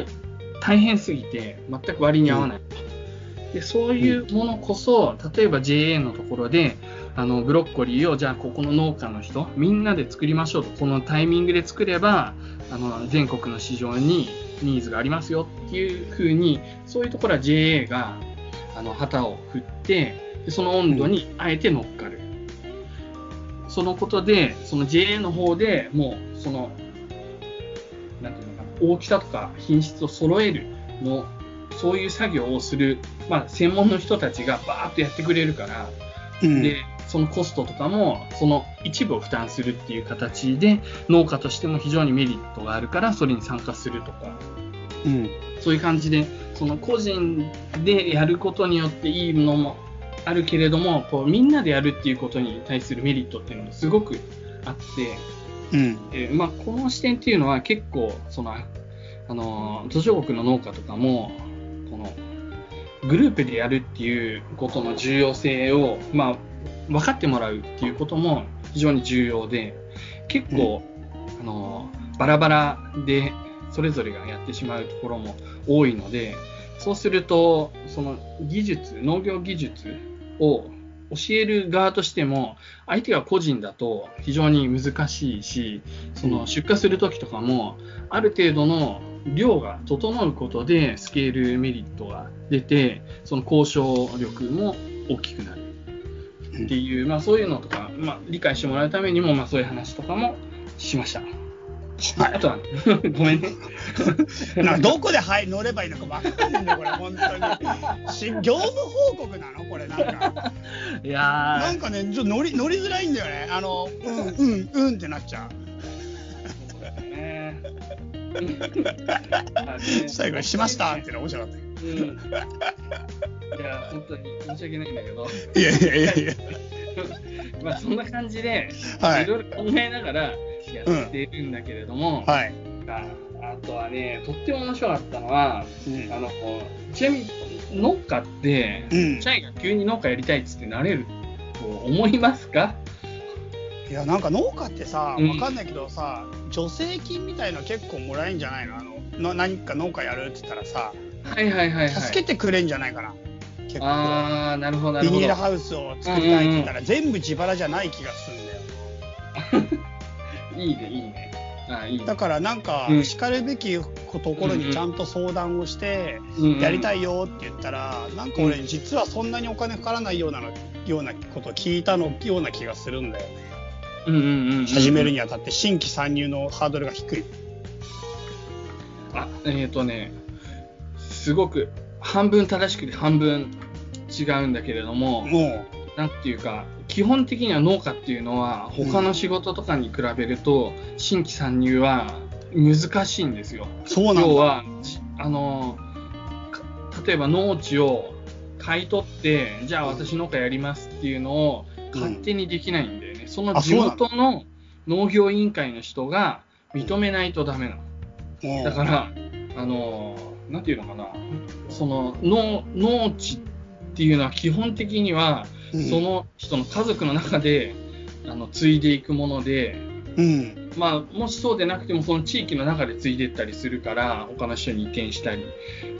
大変すぎて全く割に合わない、うん、でそういうものこそ例えば ジェーエー のところであのブロッコリーをじゃあここの農家の人みんなで作りましょうとこのタイミングで作ればあの全国の市場にニーズがありますよっていう風にそういうところは ジェーエー があの旗を振ってその温度にあえて乗っかる、うん、そのことでその ジェーエー の方でもうそのなんていうのかな大きさとか品質を揃えるのそういう作業をする、まあ、専門の人たちがバーッとやってくれるから、うん、でそのコストとかもその一部を負担するっていう形で農家としても非常にメリットがあるからそれに参加するとか、うん、そういう感じでその個人でやることによっていいものもあるけれどもこうみんなでやるっていうことに対するメリットっていうのもすごくあって、うんえーまあ、この視点っていうのは結構その、あのー、途上国の農家とかもこのグループでやるっていうことの重要性をまあ分かってもらうっていうことも非常に重要で結構、うん、あのバラバラでそれぞれがやってしまうところも多いのでそうするとその技術農業技術を教える側としても相手が個人だと非常に難しいし、その出荷する時とかもある程度の量が整うことでスケールメリットが出て、その交渉力も大きくなるっていう、まあ、そういうのとか、まあ、理解してもらうためにも、まあ、そういう話とかもしました。はい、あとは、ね、ごめんね。などこで、はい、乗ればいいのか分かんないんだこれ本当にし。業務報告なのこれなんか。いやなんかねちょっと乗り乗りづらいんだよね。あのうんうんうんってなっちゃう。そうだね。最後にしましたっての面白かった。うん、いや本当に申し訳ないんだけど。いやいやいやいや。まあそんな感じで、はい、いろいろ考えながら。やっているんだけれども、うんはい、あ, あとはねとっても面白かったのは、うん、あのちなみに農家って、うん、チャイが急に農家やりたいっつってなれると思いますか？いやなんか農家ってさ分かんないけどさ、うん、助成金みたいの結構もらえるんじゃないの？あのの何か農家やるって言ったらさ、はいはいはいはい、助けてくれんじゃないかな。結構あなるほどなるほどビニールハウスを作りたいって言ったら、うんうんうん、全部自腹じゃない気がするんだよ。いいねいいね。ああいいね。だからなんかしかるべきところにちゃんと相談をしてやりたいよって言ったら、うんうん、なんか俺実はそんなにお金かからないような、ようなことを聞いたのような気がするんだよね、うんうんうんうん、始めるにあたって新規参入のハードルが低い。あえーとねすごく半分正しくて半分違うんだけれども、もうなんていうか基本的には農家っていうのは他の仕事とかに比べると新規参入は難しいんですよ。そうなんだ。要はあの例えば農地を買い取ってじゃあ私農家やりますっていうのを勝手にできないんだよね、うん、その地元の農業委員会の人が認めないとダメなのだから、あのなんていうのかな、その 農, 農地っていうのは基本的にはその人の家族の中であの継いでいくもので、うんまあ、もしそうでなくてもその地域の中で継いでいったりするから他の人に移転したり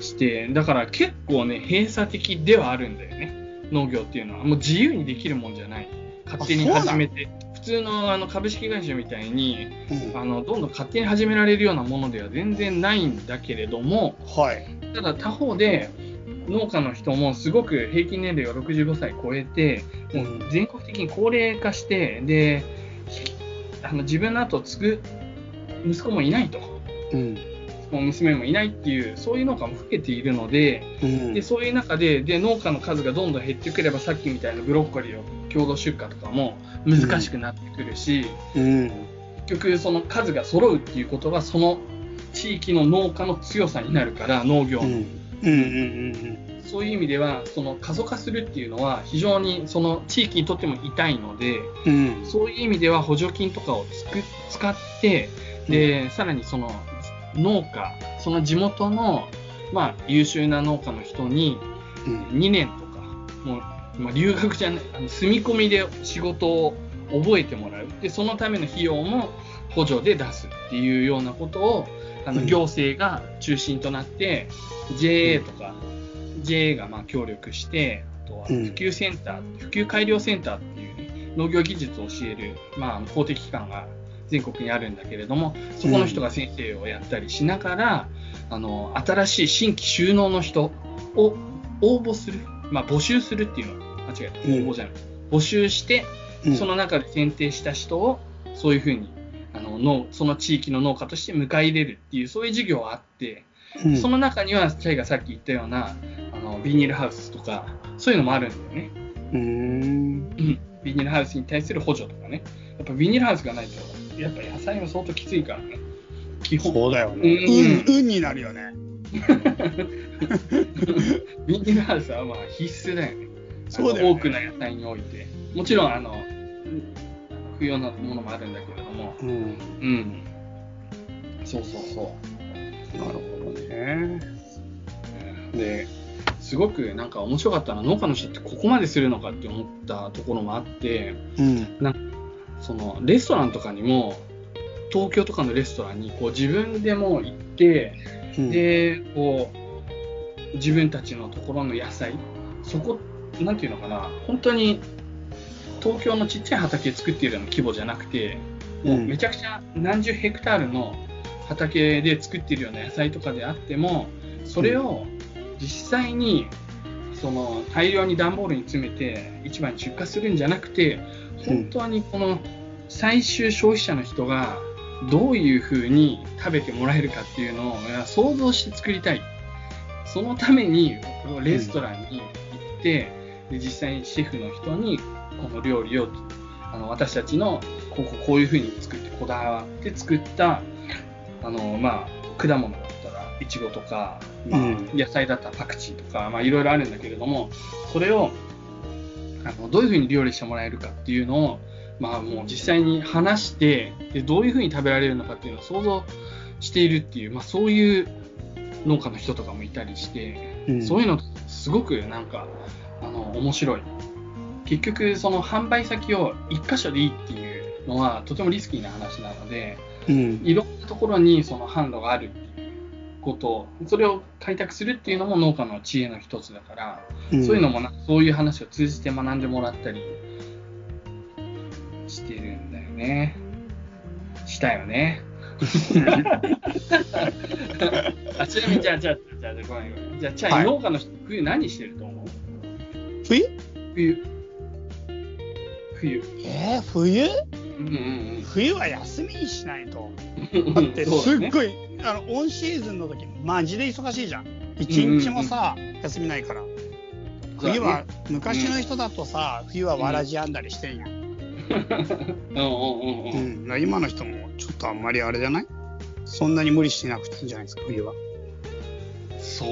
して、だから結構ね閉鎖的ではあるんだよね農業っていうのは。もう自由にできるもんじゃない。勝手に始めて普通 の, あの株式会社みたいに、うん、あのどんどん勝手に始められるようなものでは全然ないんだけれども、はい、ただ他方で農家の人もすごく平均年齢がろくじゅうごさい超えてもう全国的に高齢化して、であの自分の後を継ぐ息子もいないと、うん、もう娘もいないっていうそういう農家も増えているの で,、うん、でそういう中 で, で農家の数がどんどん減ってくればさっきみたいなブロッコリーを共同出荷とかも難しくなってくるし、うんうん、結局その数が揃うっていうことはその地域の農家の強さになるから農業の、うんうんうんうんうん、そういう意味ではその過疎化するっていうのは非常にその地域にとっても痛いので、うん、そういう意味では補助金とかをつく使ってで、うん、さらにその農家その地元の、まあ、優秀な農家の人ににねんとか、もう、まあ、留学じゃないあの住み込みで仕事を覚えてもらうでそのための費用も補助で出すっていうようなことをあの行政が中心となって、うん、ジェーエー とか ジェーエー がまあ協力して、あとは普及センター、うん、普及改良センターっていう、ね、農業技術を教える、まあ、公的機関が全国にあるんだけれどもそこの人が先生をやったりしながら、うん、あの新しい新規就農の人を応募する、まあ、募集するっていうのは間違えた、うん、応募じゃない募集して、うん、その中で選定した人をそういうふうにあののその地域の農家として迎え入れるっていうそういう事業があって、うん、その中にはチャイがさっき言ったようなあのビニールハウスとかそういうのもあるんだよね。うーんビニールハウスに対する補助とかね。やっぱビニールハウスがないとやっぱ野菜も相当きついからね。基本そうだよね、うんうん、運になるよねビニールハウスはまあ必須だよね。そうだよね。多くの野菜においてもちろんあの、うんくようなものもあるんだけれども、うんうん、そうそうそうなるほどね。ですごくなんか面白かったな。農家の人ってここまでするのかって思ったところもあって、うん、なんかそのレストランとかにも東京とかのレストランにこう自分でも行って、うん、でこう自分たちのところの野菜そこなんていうのかな、本当に東京のちっちゃい畑作っているような規模じゃなくて、もうめちゃくちゃ何十ヘクタールの畑で作っているような野菜とかであっても、それを実際にその大量に段ボールに詰めて市場に出荷するんじゃなくて、本当にこの最終消費者の人がどういう風に食べてもらえるかっていうのを想像して作りたい。そのためにレストランに行って、うん、で実際にシェフの人にこの料理をあの私たちのこ う, こういう風に作ってこだわって作ったあの、まあ、果物だったらイチゴとか、まあ、野菜だったらパクチーとか、まあ、いろいろあるんだけれども、それをあのどういう風に料理してもらえるかっていうのを、まあ、もう実際に話して、でどういう風に食べられるのかっていうのを想像しているっていう、まあ、そういう農家の人とかもいたりして、うん、そういうのすごくなんかあの面白い。結局その販売先を一箇所でいいっていうのはとてもリスキーな話なので、うん、いろんなところにその販路があるっていうこと、それを開拓するっていうのも農家の知恵の一つだから、うん、そういうのもな、そういう話を通じて学んでもらったりしてるんだよね。したよね。あ、ちなみにじゃあじゃあじゃあごめんごめん。じゃあじゃあ農家の人、冬何してると思う？冬？冬。冬。えー、冬？うんうんうん。冬は休みにしないと。だってすっごい、ね、あのオンシーズンの時マジで忙しいじゃん。一日もさ、うんうんうん、休みないから。冬は、ね、昔の人だとさ、うん、冬はわらじ編んだりしてんやん。うんうん、今の人もちょっとあんまりあれじゃない？そんなに無理してなくていいんじゃないですか、冬は。そう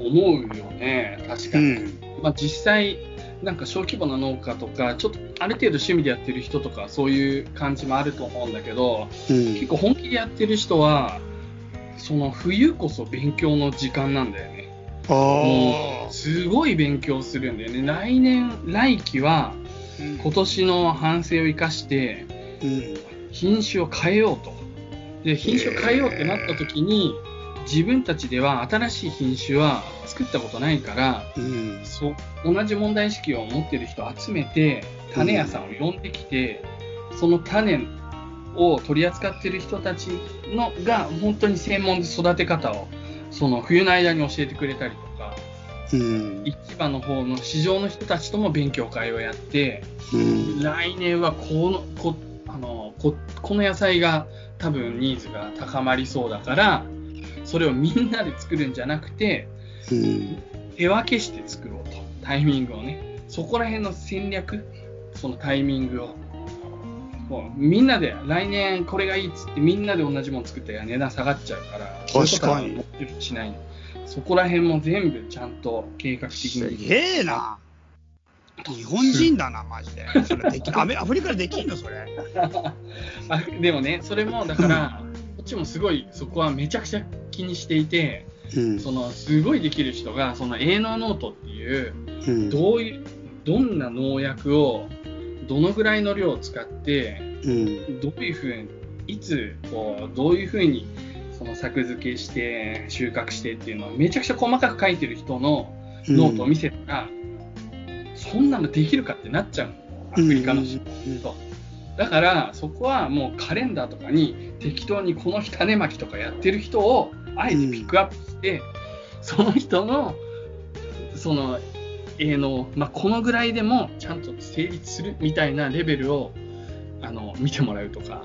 思うよね、確かに、うん、まあ、実際なんか小規模な農家とかちょっとある程度趣味でやってる人とかそういう感じもあると思うんだけど、うん、結構本気でやってる人はその冬こそ勉強の時間なんだよね。あ、すごい勉強するんだよね。来年来期は今年の反省を生かして、うん、品種を変えようと。で、品種を変えようってなった時に、えー、自分たちでは新しい品種は作ったことないから、うん、そ同じ問題意識を持ってる人を集めて種屋さんを呼んできて、うん、その種を取り扱ってる人たちのが本当に専門で育て方をその冬の間に教えてくれたりとか、うん、市場の方の市場の人たちとも勉強会をやって、うん、来年はこの、こ、あの、こ、この野菜が多分ニーズが高まりそうだからそれをみんなで作るんじゃなくて、うん、手分けして作ろうと。タイミングをね、そこら辺の戦略、そのタイミングをもうみんなで来年これがいいっつってみんなで同じもの作ったら値段下がっちゃうから、確かに持ってるしないの、そこら辺も全部ちゃんと計画的に。すげえな、日本人だなマジで。それできアフリカでできんのそれ。でもね、それもだからこっちもすごいそこはめちゃくちゃ気にしていて、うん、そのすごいできる人がその営農ノートっていう、うん、どういうどんな農薬をどのぐらいの量を使って、うん、どういうふうにいつこうどういうふうにその作付けして収穫してっていうのをめちゃくちゃ細かく書いてる人のノートを見せたら、うん、そんなのできるかってなっちゃうの、アフリカの人、うん、だからそこはもうカレンダーとかに適当にこの日種まきとかやってる人をあえてピックアップして、うん、その人のその営農、まあ、このぐらいでもちゃんと成立するみたいなレベルをあの見てもらうとか、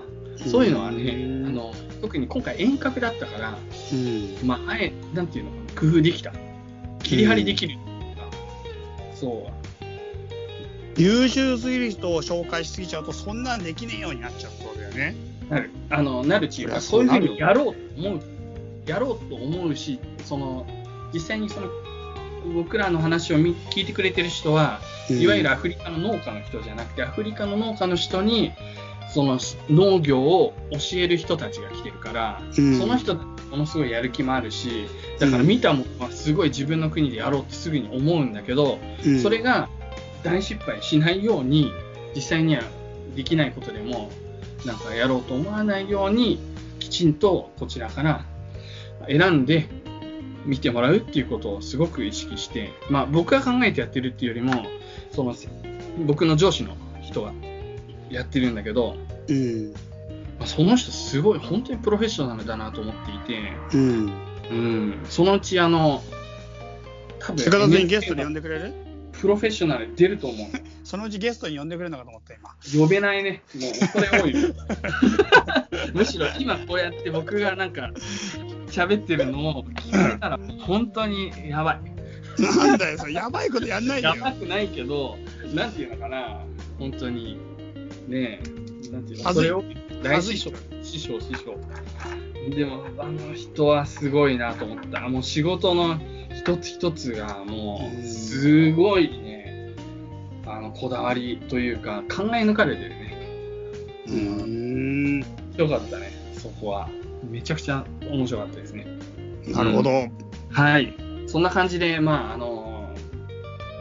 そういうのはね、うん、あの特に今回遠隔だったから、うん、まああえなんていうのかな、工夫できた、切り張りできる、うん、そう優秀すぎる人を紹介しすぎちゃうとそんなんできねえようになっちゃうそうだよね。なるあのなるチームはそういうふうにやろうと思う、やろうと思うし、その実際にその僕らの話を聞いてくれてる人はいわゆるアフリカの農家の人じゃなくて、うん、アフリカの農家の人にその農業を教える人たちが来てるから、うん、その人たちものすごいやる気もあるし、だから見たものはすごい自分の国でやろうってすぐに思うんだけど、うん、それが大失敗しないように実際にはできないことでもなんかやろうと思わないようにきちんとこちらから選んで見てもらうっていうことをすごく意識して、まあ、僕が考えてやってるっていうよりもその僕の上司の人がやってるんだけど、うんまあ、その人すごい本当にプロフェッショナルだなと思っていて、うんうん、そのうちあの多分坂田さんゲストに呼んでくれるプロフェッショナル出ると思うそのうちゲストに呼んでくれるのかと思った今呼べないねもうこれ多いむしろ今こうやって僕がなんか喋ってるのを聞いたら本当にやばいなんだよそれやばいことやんないよやばくないけどなんていうのかな本当にねえなんていうのそれを大師匠師匠師匠でもあの人はすごいなと思ったもう仕事の一つ一つがもうすごいねあのこだわりというか考え抜かれてるねうんよかったねそこはめちゃくちゃ面白かったですねなるほど、うん、はいそんな感じでまああの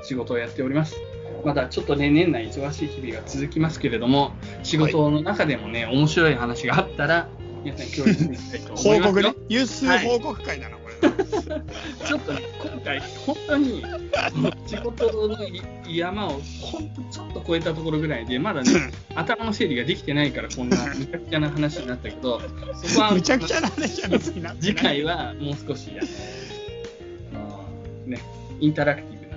仕事をやっておりますまだちょっとね年内忙しい日々が続きますけれども仕事の中でもね、はい、面白い話があったら皆さん共有していきたいと思います報告ね有数報告会なの、はいちょっとね今回本当に仕事の山を本当ちょっと越えたところぐらいでまだね頭の整理ができてないからこんなむちゃくちゃな話になったけどそこはむちゃくちゃな話は別になってない次回はもう少しねインタラクティブな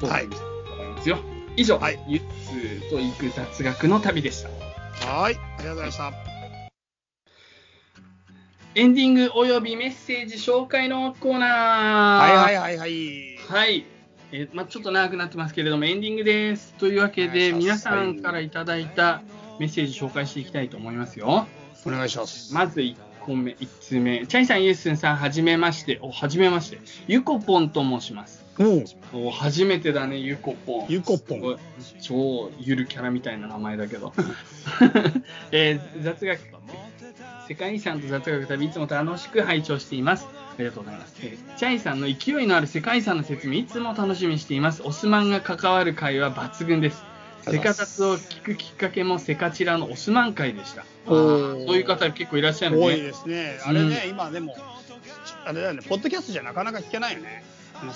トークにしたいと思いますよ、はい、以上、はい、ゆっすーと行く雑学の旅でしたはいありがとうございましたエンディングおよびメッセージ紹介のコーナーはいはいはいはいはい、えーまあ、ちょっと長くなってますけれどもエンディングですというわけで皆さんからいただいたメッセージ紹介していきたいと思いますよお願いしますまずいっこめいつつめチャイさんユースンさんはじめましておはじめましてゆこぽんと申しますおお初めてだねゆこぽんゆこぽん超ゆるキャラみたいな名前だけど、えー、雑学世界遺産と雑学旅いつも楽しく拝聴していますありがとうございます、えー、チャイさんの勢いのある世界遺産の説明いつも楽しみにしていますオスマンが関わる会は抜群ですセカタツを聞くきっかけもセカチラのオスマン会でしたそういう方結構いらっしゃるね多いですねあれね、うん、今でもあれだよねポッドキャストじゃなかなか聞けないよね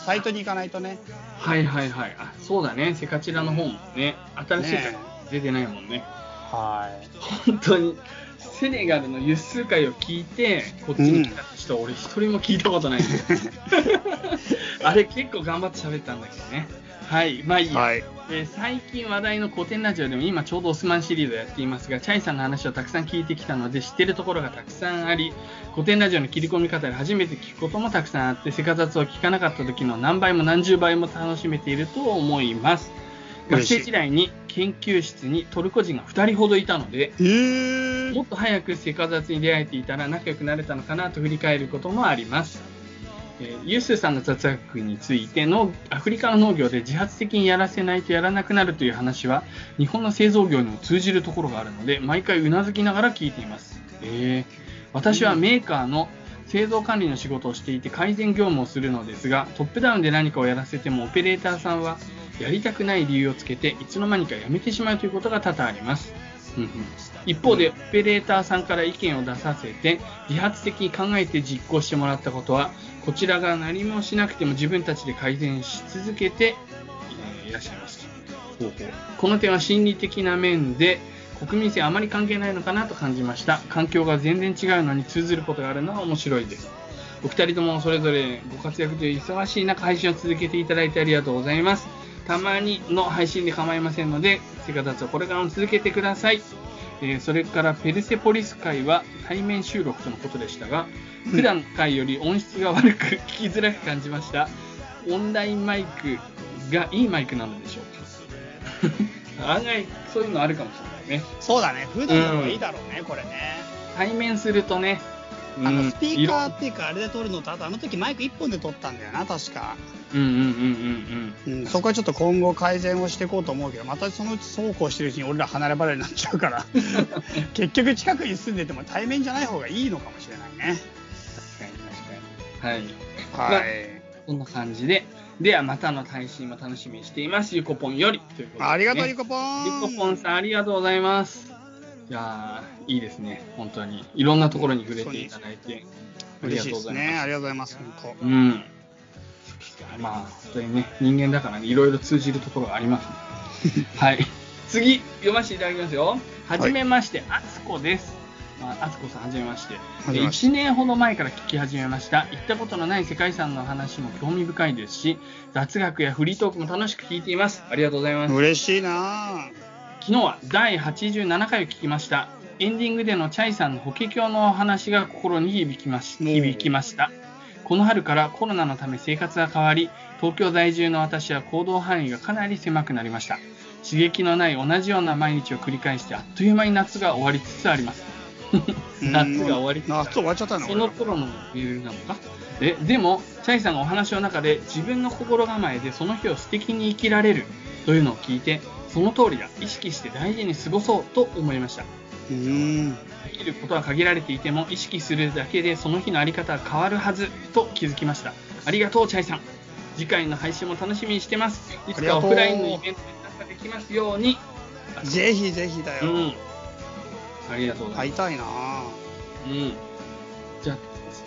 サイトに行かないとねはいはいはいあそうだねセカチラの方もね、うん、新しいから出てないもんねはい本当にセネガルのユッスー会を聞いてこっちに来た人、うん、俺一人も聞いたことないんであれ結構頑張って喋ったんだけどねはいまあいいや、はいえー、最近話題の古典ラジオでも今ちょうどオスマンシリーズをやっていますがチャイさんの話をたくさん聞いてきたので知ってるところがたくさんあり古典ラジオの切り込み方で初めて聞くこともたくさんあってセカザツを聞かなかった時の何倍も何十倍も楽しめていると思います学生時代に研究室にトルコ人がふたりほどいたので、えー、もっと早くセカザツに出会えていたら仲良くなれたのかなと振り返ることもあります、えー、ユースーさんの雑学についてのアフリカの農業で自発的にやらせないとやらなくなるという話は日本の製造業にも通じるところがあるので毎回うなずきながら聞いています、えー、私はメーカーの製造管理の仕事をしていて改善業務をするのですがトップダウンで何かをやらせてもオペレーターさんはやりたくない理由をつけていつの間にかやめてしまうということが多々あります、うんうん、一方でオペレーターさんから意見を出させて自発的に考えて実行してもらったことはこちらが何もしなくても自分たちで改善し続けていらっしゃいますほうほうこの点は心理的な面で国民性あまり関係ないのかなと感じました環境が全然違うのに通ずることがあるのは面白いですお二人ともそれぞれご活躍という忙しい中配信を続けていただいてありがとうございますたまにの配信で構いませんのでセカザツをこれからも続けてください、えー、それからペルセポリス会は対面収録とのことでしたが普段の回より音質が悪く聞きづらく感じましたオンラインマイクがいいマイクなのでしょうか案外そういうのあるかもしれないねそうだね普段の方がいいだろうね、うん、これね対面するとねあのスピーカーっていうかあれで撮るのとあとあの時マイクいっぽんで撮ったんだよな確かうんうんうんうんうんそこはちょっと今後改善をしていこうと思うけどまたそのうちそうこうしてるうちに俺ら離れ離れになっちゃうから結局近くに住んでても対面じゃない方がいいのかもしれないね確かに確かにはい、はいまあ、こんな感じでではまたの配信も楽しみにしていますゆこぽんよりということで、ね、ありがとうゆこぽんゆこぽんさんありがとうございますいやいいですね本当にいろんなところに触れていただいて、嬉しいですね。ありがとうございます。本当。うん。まあ本当にね、人間だからね、いろいろ通じるところがあります、ね。はい。次読ませていただきますよ。はじめまして、あつこです。あつこさんはじめまして。いちねんほど前から聞き始めました。行ったことのない世界遺産の話も興味深いですし、雑学やフリートークも楽しく聞いています。ありがとうございます。嬉しいな。昨日はだいはちじゅうななかいを聞きました。エンディングでのチャイさんの法華経のお話が心に響きまし、響きました。この春からコロナのため生活が変わり、東京在住の私は行動範囲がかなり狭くなりました。刺激のない同じような毎日を繰り返して、あっという間に夏が終わりつつあります。夏が終わりつつある。夏終わっちゃったの。その頃の理由なのか。で、でもチャイさんがお話の中で、自分の心構えでその日を素敵に生きられるというのを聞いて、その通りだ、意識して大事に過ごそうと思いました。うーん。できることは限られていても、意識するだけでその日のあり方は変わるはずと気づきました。ありがとうチャイさん。次回の配信も楽しみにしてます。いつかオフラインのイベントに参加できますように。ぜひぜひだよ。うん。ありがとうございます。会いたいな。うん。じゃあ、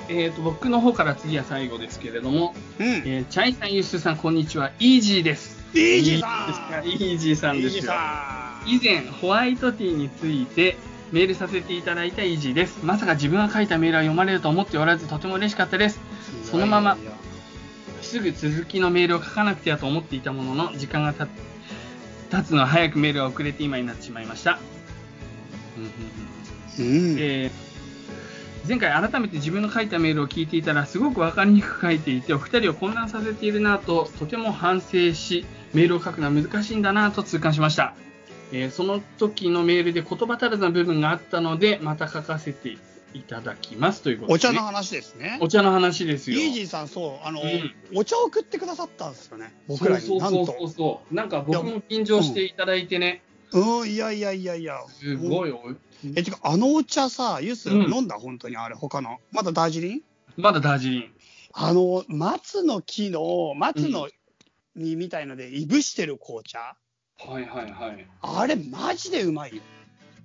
えーと、僕の方から次は最後ですけれども、うん、えー、チャイさん、ユッスーさん、こんにちは。イージーです。イージーさん。イージーさんですよ。以前ホワイトティーについてメールさせていただいたイージーです。まさか自分が書いたメールは読まれると思っておらず、とても嬉しかったです。そのまますぐ続きのメールを書かなくてはと思っていたものの、時間がた経つのは早くメールが遅れて今になってしまいました。うんうんうん。えー前回改めて自分の書いたメールを聞いていたら、すごく分かりにくく書いていて、お二人を混乱させているなぁととても反省し、メールを書くのは難しいんだなぁと痛感しました。えー、その時のメールで言葉足らずな部分があったので、また書かせていただきますということですね。お茶の話ですね。お茶の話ですよ。イージーさん、そうあの、うん、お茶を送ってくださったんですよね、僕らに。そうそうそうそう、なんか僕も緊張していただいてね。うん、いやいやいやいや、すごいおい。え、てかあのお茶さ、ユス、うん、飲んだ本当にあれ、他のまだダージリン、まだダージリン、あの松の木の松の実みたいのでいぶしてる紅茶、うん、はいはいはい、あれマジでうまいよ。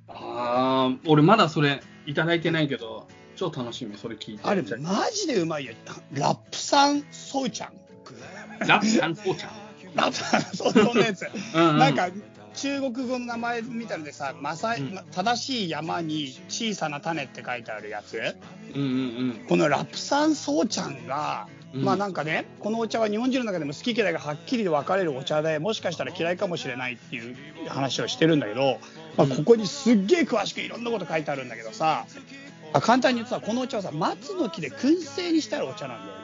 あー、俺まだそれいただいてないけど、超楽しみ、それ聞いて。あれマジでうまいよ。ラップさんそうちゃんラップさんそうちゃんラップさんそうちゃんのやつ。うん、うん、なんか中国語の名前みたいのでさ、まさい、うん、正しい山に小さな種って書いてあるやつ、うんうんうん、このラプサンソウちゃんが、うん、まあなんかね、このお茶は日本人の中でも好き嫌いがはっきり分かれるお茶で、もしかしたら嫌いかもしれないっていう話をしてるんだけど、まあ、ここにすっげえ詳しくいろんなこと書いてあるんだけどさ、まあ、簡単に言うとさ、このお茶はさ、松の木で燻製にしたらお茶なんだよね。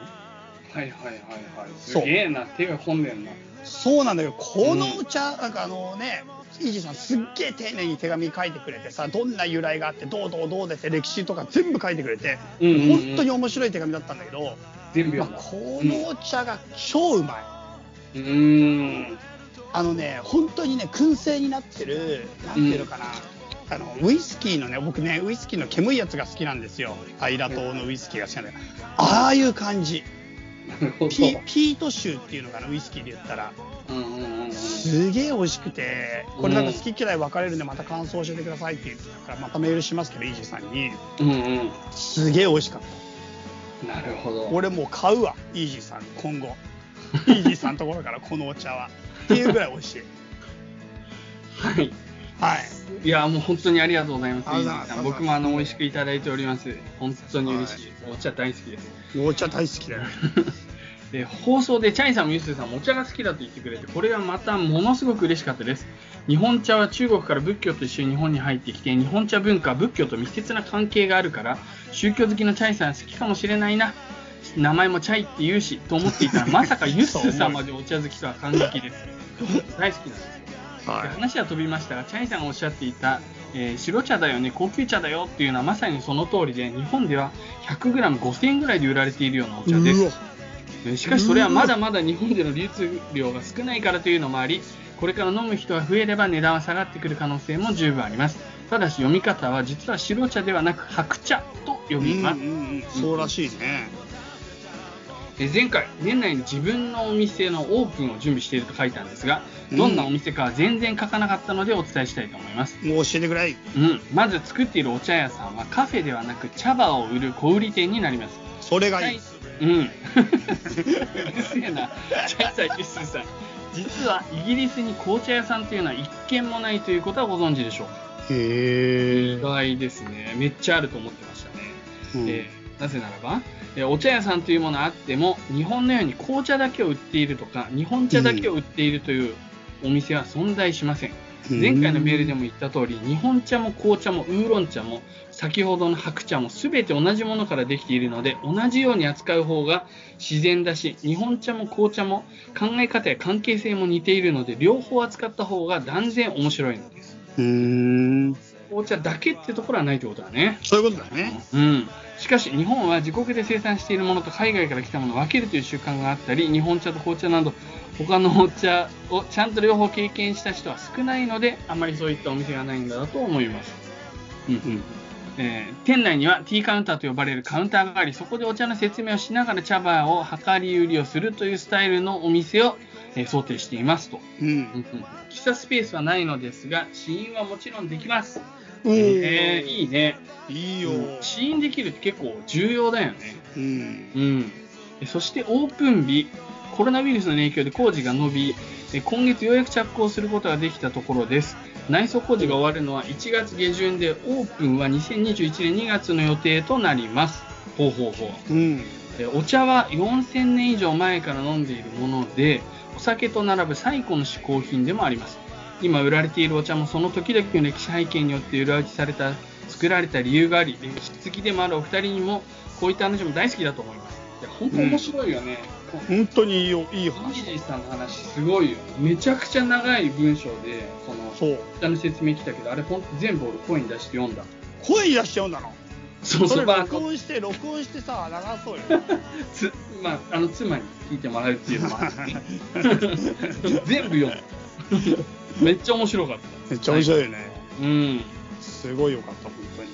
はいはいはいはい、すげえな、手が込んでんな。そうなんだけど、このお茶、うん、なんかあのね、イージーさんすっげえ丁寧に手紙書いてくれてさ、どんな由来があってどうどうどうでって歴史とか全部書いてくれて、うんうんうん、本当に面白い手紙だったんだけど、全部まあ、このお茶が超うまい。うーん、あのね、本当にね、燻製になってる、なんていうのかな、うん、あのウイスキーのね、僕ね、ウイスキーの煙いやつが好きなんですよ。アイラ島のウイスキーが好きなんだけど、ああいう感じ。ピ, ピート臭っていうのかな、ウイスキーで言ったら、うんうんうん、すげえ美味しくて、これなんか好き嫌い分かれるんで、また感想教えてくださいって言ってたから、またメールしますけど、イージーさんに、うんうん、すげえ美味しかった。なるほど、俺もう買うわ、イージーさん今後。イージーさんのところからこのお茶はっていうぐらい美味しい。はいはい、いやもう本当にありがとうございます。イージーさん、僕もあの美味しくいただいております。本当に嬉しい、はい、お茶大好きです。お茶大好きだよ。で、放送でチャイさんもユスさんもお茶が好きだと言ってくれて、これがまたものすごく嬉しかったです。日本茶は中国から仏教と一緒に日本に入ってきて、日本茶文化は仏教と密接な関係があるから、宗教好きのチャイさん好きかもしれないな、名前もチャイって言うしと思っていたら、まさかユスさんまでお茶好きとは感激です。大好きなんです。話は飛びましたが、チャイさんがおっしゃっていた、えー、白茶だよね、高級茶だよっていうのはまさにその通りで、日本では ひゃくグラムごせんえんぐらいで売られているようなお茶です。しかしそれはまだまだ日本での流通量が少ないからというのもあり、これから飲む人が増えれば値段は下がってくる可能性も十分あります。ただし読み方は実は白茶ではなく白茶と読みます。うんうん、そうらしいね。前回、年内に自分のお店のオープンを準備していると書いたんですが、どんなお店かは全然書かなかったのでお伝えしたいと思います。もう教えてくれ。うん、まず作っているお茶屋さんはカフェではなく茶葉を売る小売店になります。それがいい、うんうるせえな。チャイさん、ユッスーさん、実はイギリスに紅茶屋さんというのは一軒もないということはご存知でしょう。へえ、意外ですね。めっちゃあると思ってましたね、うん。えー、なぜならば、えー、お茶屋さんというものはあっても日本のように紅茶だけを売っているとか日本茶だけを売っているというお店は存在しません、うん。前回のメールでも言った通り、日本茶も紅茶もウーロン茶も先ほどの白茶も全て同じものからできているので、同じように扱う方が自然だし、日本茶も紅茶も考え方や関係性も似ているので、両方扱った方が断然面白いのです。うーん、紅茶だけってところはないということだね。そういうことだね、うん。しかし日本は自国で生産しているものと海外から来たものを分けるという習慣があったり、日本茶と紅茶など他のお茶をちゃんと両方経験した人は少ないので、あまりそういったお店がないんだと思います、うんうん。えー、店内にはティーカウンターと呼ばれるカウンターがあり、そこでお茶の説明をしながら茶葉を量り売りをするというスタイルのお店を、えー、想定していますと、うんうん。喫茶スペースはないのですが、試飲はもちろんできます。えー、いいね、いいよ、うん。試飲できるって結構重要だよね、うんうん。そしてオープン日、コロナウイルスの影響で工事が延び、今月ようやく着工することができたところです。内装工事が終わるのはいちがつげじゅんで、オープンはにせんにじゅういちねんにがつの予定となります。ほうほうほう、うん。お茶はよんせんねん以上前から飲んでいるもので、お酒と並ぶ最古の嗜好品でもあります。今売られているお茶もその時々の歴史背景によって裏打ちされた作られた理由があり、歴史好きでもあるお二人にもこういった話も大好きだと思います。いや本当面白いよね、うん、本当にいいよ、いい話。イージーさんの話すごいよ、めちゃくちゃ長い文章でそのそう下の説明来たけど、あれほん全部俺声に出して読んだ。声に出して読んだの？そうそう、それ録音して録音してさ流そうよ。つまああの妻に聞いてもらうっていうのもある全部読んだ。めっちゃ面白かった。めっちゃ面白いよね、はい、うん、すごいよかった本当に。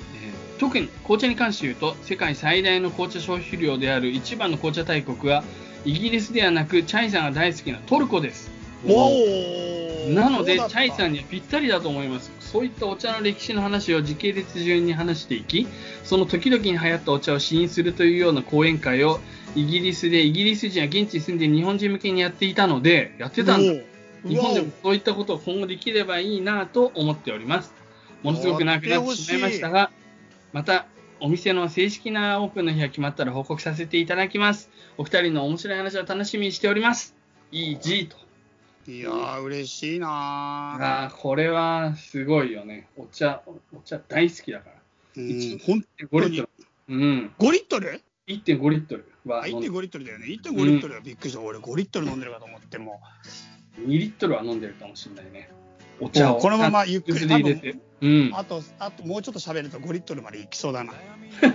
特に紅茶に関して言うと、世界最大の紅茶消費量である一番の紅茶大国はイギリスではなく、チャイさんが大好きなトルコです。おなのでチャイさんにはぴったりだと思います。そういったお茶の歴史の話を時系列順に話していき、その時々に流行ったお茶を試飲するというような講演会をイギリスでイギリス人は現地に住んで日本人向けにやっていたので、やってたんだ。日本でもそういったことを今後できればいいなと思っております。ものすごく長くなってしまいましたが、またお店の正式なオープンの日が決まったら報告させていただきます。お二人の面白い話を楽しみにしております。 イージー と。いやー嬉しいなー。これはすごいよね。お茶お茶大好きだから、いちごリットル、うん、ごリットル いってんご リットルは いってんご リットルだよね。 いってんご リットルはびっくりした、うん、俺ごリットル飲んでるかと思って。もうにリットルは飲んでるかもしれないね。お茶をこのままゆっくり入れて、うん、あとあともうちょっと喋るとごリットルまでいきそうだな。いや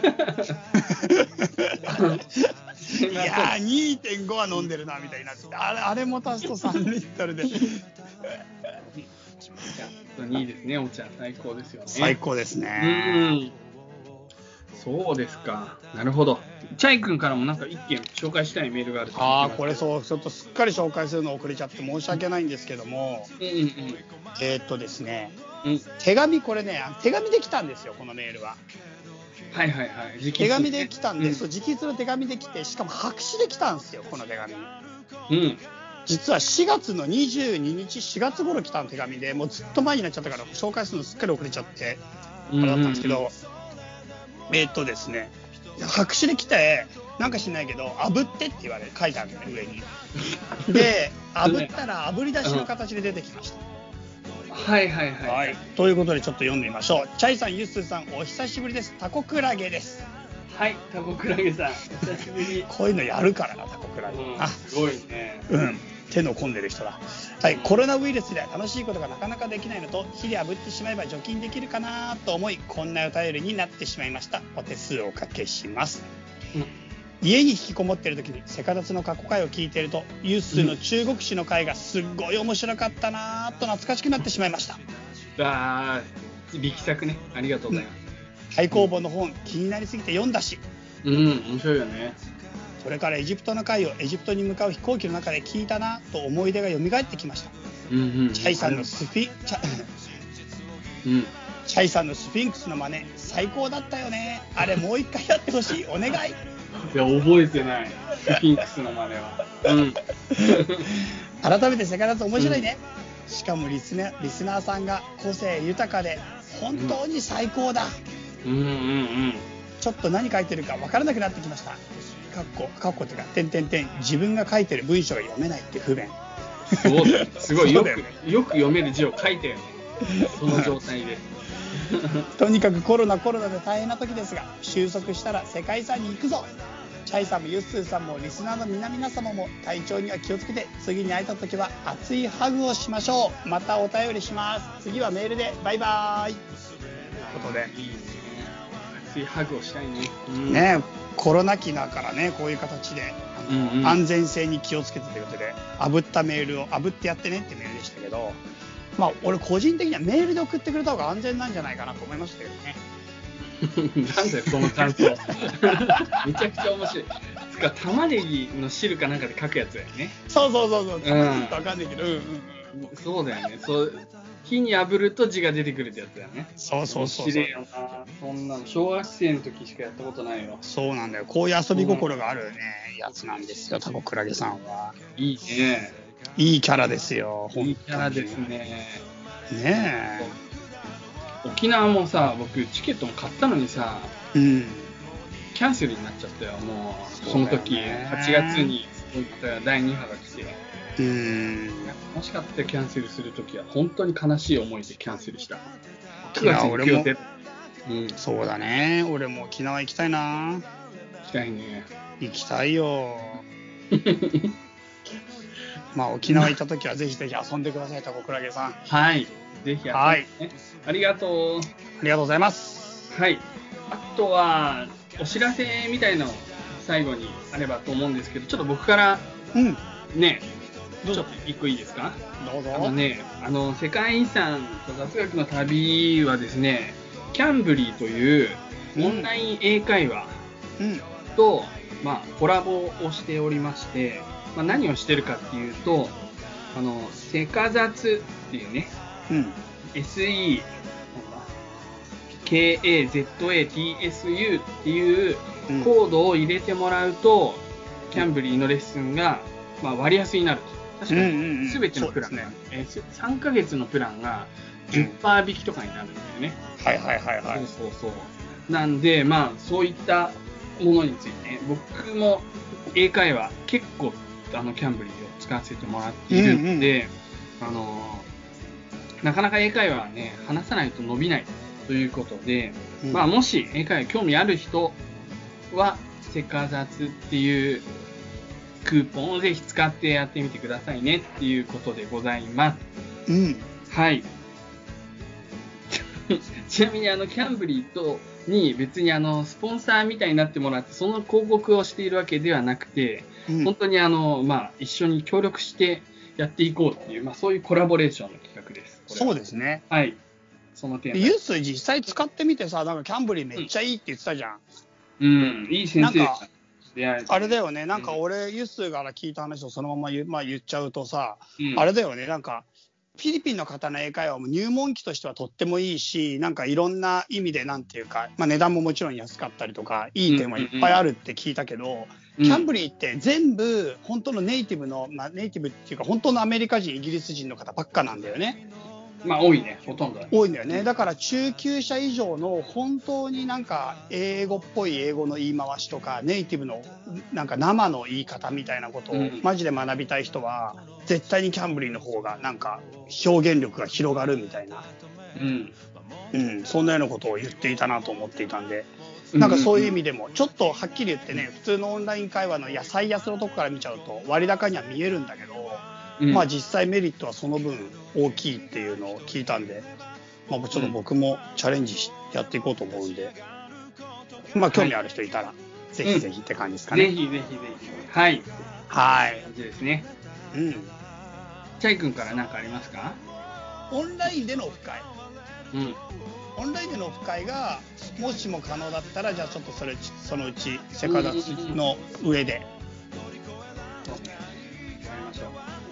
ー にてんご は飲んでるなみたいになってきて、あれあれも足すとさんリットルで。いいですね、お茶最高ですよね。最高ですね、うん。そうですか、なるほど。チャイ君からもなんか一件紹介したいメールがある。ああこれそうちょっとすっかり紹介するの遅れちゃって申し訳ないんですけども、うんうんうん、えー、っとですね、うん、手紙これね手紙で来たんですよこのメールは。はいはいはい、手紙で来たんです、うん、直筆の手紙で来て、しかも白紙で来たんですよこの手紙、うん。実はしがつのにじゅうににちしがつ頃来たの手紙で、もうずっと前になっちゃったから紹介するのすっかり遅れちゃってあれだったんですけど、うんうんうん、えー、っとですね白紙で来てなんかしないけど炙ってって言われ書いてあるんだよ上に。で炙ったら炙り出しの形で出てきました。はいはいはい、はい、ということでちょっと読んでみましょう。チャイさん、ユッスーさん、お久しぶりです。タコクラゲです。はい、タコクラゲさんお久しぶり。こういうのやるからなタコクラゲ、うん、あすごいね、うん、手の込んでる人だ。はい、コロナウイルスでは楽しいことがなかなかできないのと、火で炙ってしまえば除菌できるかなと思い、こんなお便りになってしまいました。お手数をおかけします、うん。家に引きこもっている時にセカダツの過去回を聞いていると、ユッスーの中国史の回がすっごい面白かったなと懐かしくなってしまいました。あー、力作ね、ありがとうございます。開口本の本気になりすぎて読んだし、うん、面白いよね。それからエジプトの回をエジプトに向かう飛行機の中で聞いたなと思い出が蘇ってきました、うんうん。チャイさんのスフィ、チャ、うん、チャイさんのスフィンクスの真似最高だったよね。あれもう一回やってほしい、お願い。いや覚えてないスフィンクスの真似は、うん、改めてセカラツ面白いね、うん、しかもリスナー、リスナーさんが個性豊かで本当に最高だ、うん、うんうんうんちょっと何書いてるか分からなくなってきました。カッコカッコってか点点点自分が書いてる文章が読めないって不便そうだよすごいよく、よく読める字を書いてるねその状態でとにかくコロナコロナで大変な時ですが収束したら世界遺産に行くぞ。チャイさんもユッスーさんもリスナーの皆々様も体調には気をつけて次に会えた時は熱いハグをしましょう。またお便りします。次はメールでバイバイということでいいね熱いハグをしたいね、うん、ねえコロナ期だからねこういう形であの、うんうん、安全性に気をつけてということで炙ったメールを炙ってやってねってメールでしたけどまあ、俺個人的にはメールで送ってくれた方が安全なんじゃないかなと思いましたけどねなんだよその感想めちゃくちゃ面白いつか玉ねぎの汁かなんかで書くやつだよね。そうそうそうそう玉ねぎとわかんないけど、うんうんうん、そうだよねそう火に炙ると字が出てくるってやつだよね。そうそうそう面白いよなそんなの小学生の時しかやったことないよ。そうなんだよこういう遊び心があるね、うん、やつなんですよタコクラゲさんは。いいねいいキャラですよ。いいキャラですね。ねえ。沖縄もさ、僕チケットも買ったのにさ、うん、キャンセルになっちゃったよ。もう そ, う、ね、その時はちがつにだいに波が来て、うん、楽しかったよキャンセルする時は本当に悲しい思いでキャンセルした。くがつに行く、うん、そうだね。俺も沖縄行きたいな。行きたいね。行きたいよ。まあ、沖縄行った時はぜひぜひ遊んでくださいタコクラゲさん。はいぜひ遊んで、ねはい、ありがとうありがとうございます、はい、あとはお知らせみたいなの最後にあればと思うんですけどちょっと僕から、うん、ねちょっといっこいいですか。どうぞ。あのねあの世界遺産と雑学の旅はですねキャンブリーというオンライン英会話と、うんまあ、コラボをしておりましてまあ、何をしてるかっていうとあのセカザツっていうね、うん、セカザツ っていうコードを入れてもらうと、うん、キャンブリーのレッスンが、まあ、割安になると確かに全てのプラン、うんうんうんねえー、さんかげつのプランが じゅっパーセント 引きとかになるんだよね、うん、はいはいはいはいそうそうそうなんでまあそういったものについて、ね、僕も英会話結構あのキャンブリーを使わせてもらっているので、うんうん、あのなかなか英会話はね話さないと伸びないということで、うんまあ、もし英会話興味ある人はセカザツっていうクーポンをぜひ使ってやってみてくださいねっていうことでございます、うん、はいちなみにあのキャンブリーとに別にあのスポンサーみたいになってもらってその広告をしているわけではなくて、うん、本当にあの、まあ、一緒に協力してやっていこうっていう、まあ、そういうコラボレーションの企画です。これそうですねはいその点ユース実際使ってみてさなんかキャンブリーめっちゃいいって言ってたじゃんうん、うん、いい先生なんかあれだよねなんか俺ユースから聞いた話をそのまま 言,、まあ、言っちゃうとさ、うん、あれだよねなんかフィリピンの方の英会話も入門機としてはとってもいいしなんかいろんな意味でなんていうか、まあ、値段ももちろん安かったりとかいい点はいっぱいあるって聞いたけど、うんうんうん、キャンブリーって全部本当のネイティブの、まあ、ネイティブっていうか本当のアメリカ人イギリス人の方ばっかなんだよね。まあ多いねほとんど多いんだよね。だから中級者以上の本当になんか英語っぽい英語の言い回しとかネイティブのなんか生の言い方みたいなことをマジで学びたい人は絶対にキャンブリーの方がなんか表現力が広がるみたいな、うんうん、そんなようなことを言っていたなと思っていたんでなんかそういう意味でもちょっとはっきり言ってね普通のオンライン会話の野菜安のとこから見ちゃうと割高には見えるんだけどうんまあ、実際メリットはその分大きいっていうのを聞いたんで、まあ、ちょっと僕もチャレンジしやっていこうと思うんで、まあ、興味ある人いたらぜひぜひって感じですかね、うん、ぜひぜひぜひはいはい感じですね、うん、チャイ君から何かありますか。オンラインでのオフ会、うん、オンラインでのオフ会がもしも可能だったらじゃあちょっとそれそのうちセカザツの上で、うんうんうん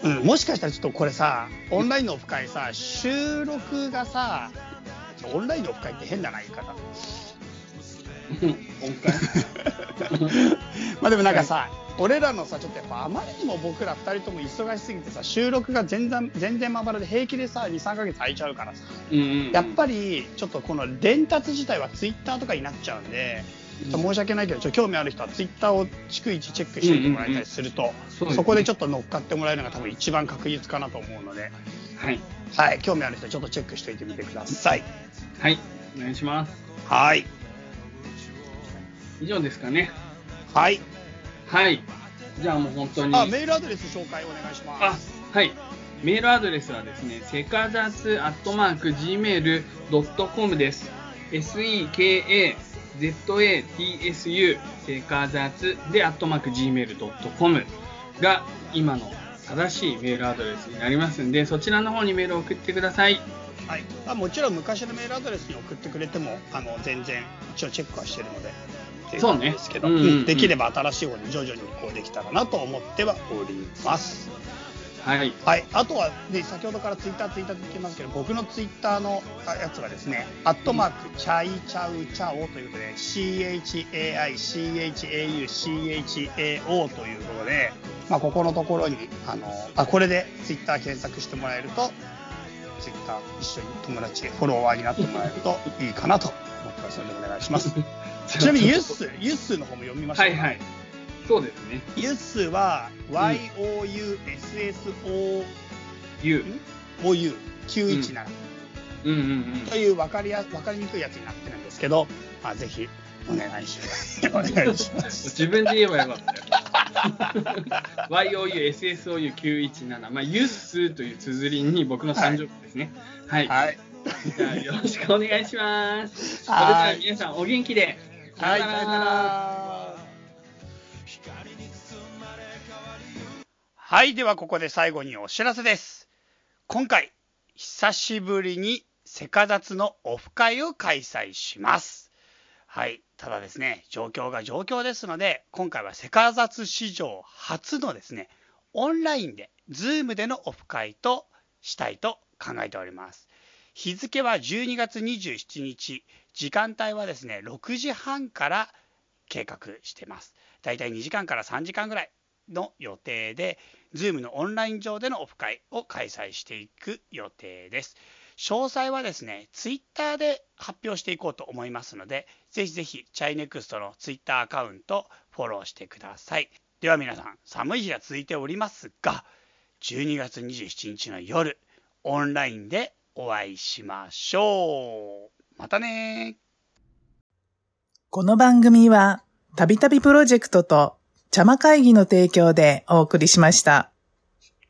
うん、もしかしたらちょっとこれさオンラインのオフ会さ収録がさオンラインのオフ会って変だな言い方音感まあでもなんかさ、はい、俺らのさちょっとやっぱあまりにも僕らふたりとも忙しすぎてさ、収録が全然全然まばらで平気でさ に,さん ヶ月空いちゃうからさ、うんうんうん、やっぱりちょっとこの伝達自体はツイッターとかになっちゃうんで、ちょっと申し訳ないけど、ちょっと興味ある人はツイッターを逐一チェックしておいてもらえたりすると、うんうんうん、 そ, うですね、そこでちょっと乗っかってもらえるのが多分一番確実かなと思うので、はいはい、興味ある人はちょっとチェックしておいてみてください。はい、お願いします。はい、以上ですかね。はいはい、じゃあもう本当にあメールアドレス紹介お願いします。あ、はい、メールアドレスはですね、せかざつアットマーク ジーメールドットコム です。 sekazatsu せかざつでアットマーク ジーメールドットコム が今の正しいメールアドレスになりますんで、そちらの方にメールを送ってください。はい、あもちろん昔のメールアドレスに送ってくれてもあの全然一応チェックはしてるので、そうね、ですけど、うんうんうん、できれば新しい方に徐々に移行できたらなと思ってはおります。はいはい、あとは、ね、先ほどからツイッターツイッターって言ってますけど、僕のツイッターのやつがですね、アットマークチャイチャウチャオということで シーエイチエーアイシーエイチエーユーシーエイチエーオー ということで、まあ、ここのところにあのあこれでツイッター検索してもらえると、ツイッター一緒に友達フォロワーになってもらえるといいかなと思ってますのでお願いします。ちなみにユッスユッスの方も読みましょうか。はいはい、そうですね。ユッスは ワイオーユーエスエスオーユーきゅういちなな という分かりや分かりにくいやつになってるんですけど、まあ、ぜひお願いします。お願いします。自分で言えばよかった。ワイオーユーエスエスオーユーきゅういちなな、まあユッスという綴りに僕の誕生日ですね。はい。はいはいじゃあよろしくお願いします。それでは皆さんお元気で。はい、さよなら。はい、ではここで最後にお知らせです。今回久しぶりにせかざつのオフ会を開催します。はい、ただですね、状況が状況ですので、今回はせかざつ史上初のですね、オンラインで Zoom でのオフ会としたいと考えております。日付はじゅうにがつにじゅうしちにち、時間帯はですねろくじはんから計画してます。だいたいにじかんからさんじかんぐらいの予定で Zoom のオンライン上でのオフ会を開催していく予定です。詳細はですね Twitter で発表していこうと思いますので、ぜひぜひチャイネクストの Twitter アカウントフォローしてください。では皆さん、寒い日が続いておりますが、じゅうにがつにじゅうしちにちの夜オンラインでお会いしましょう。またね。この番組はたびたびプロジェクトと茶間会議の提供でお送りしました。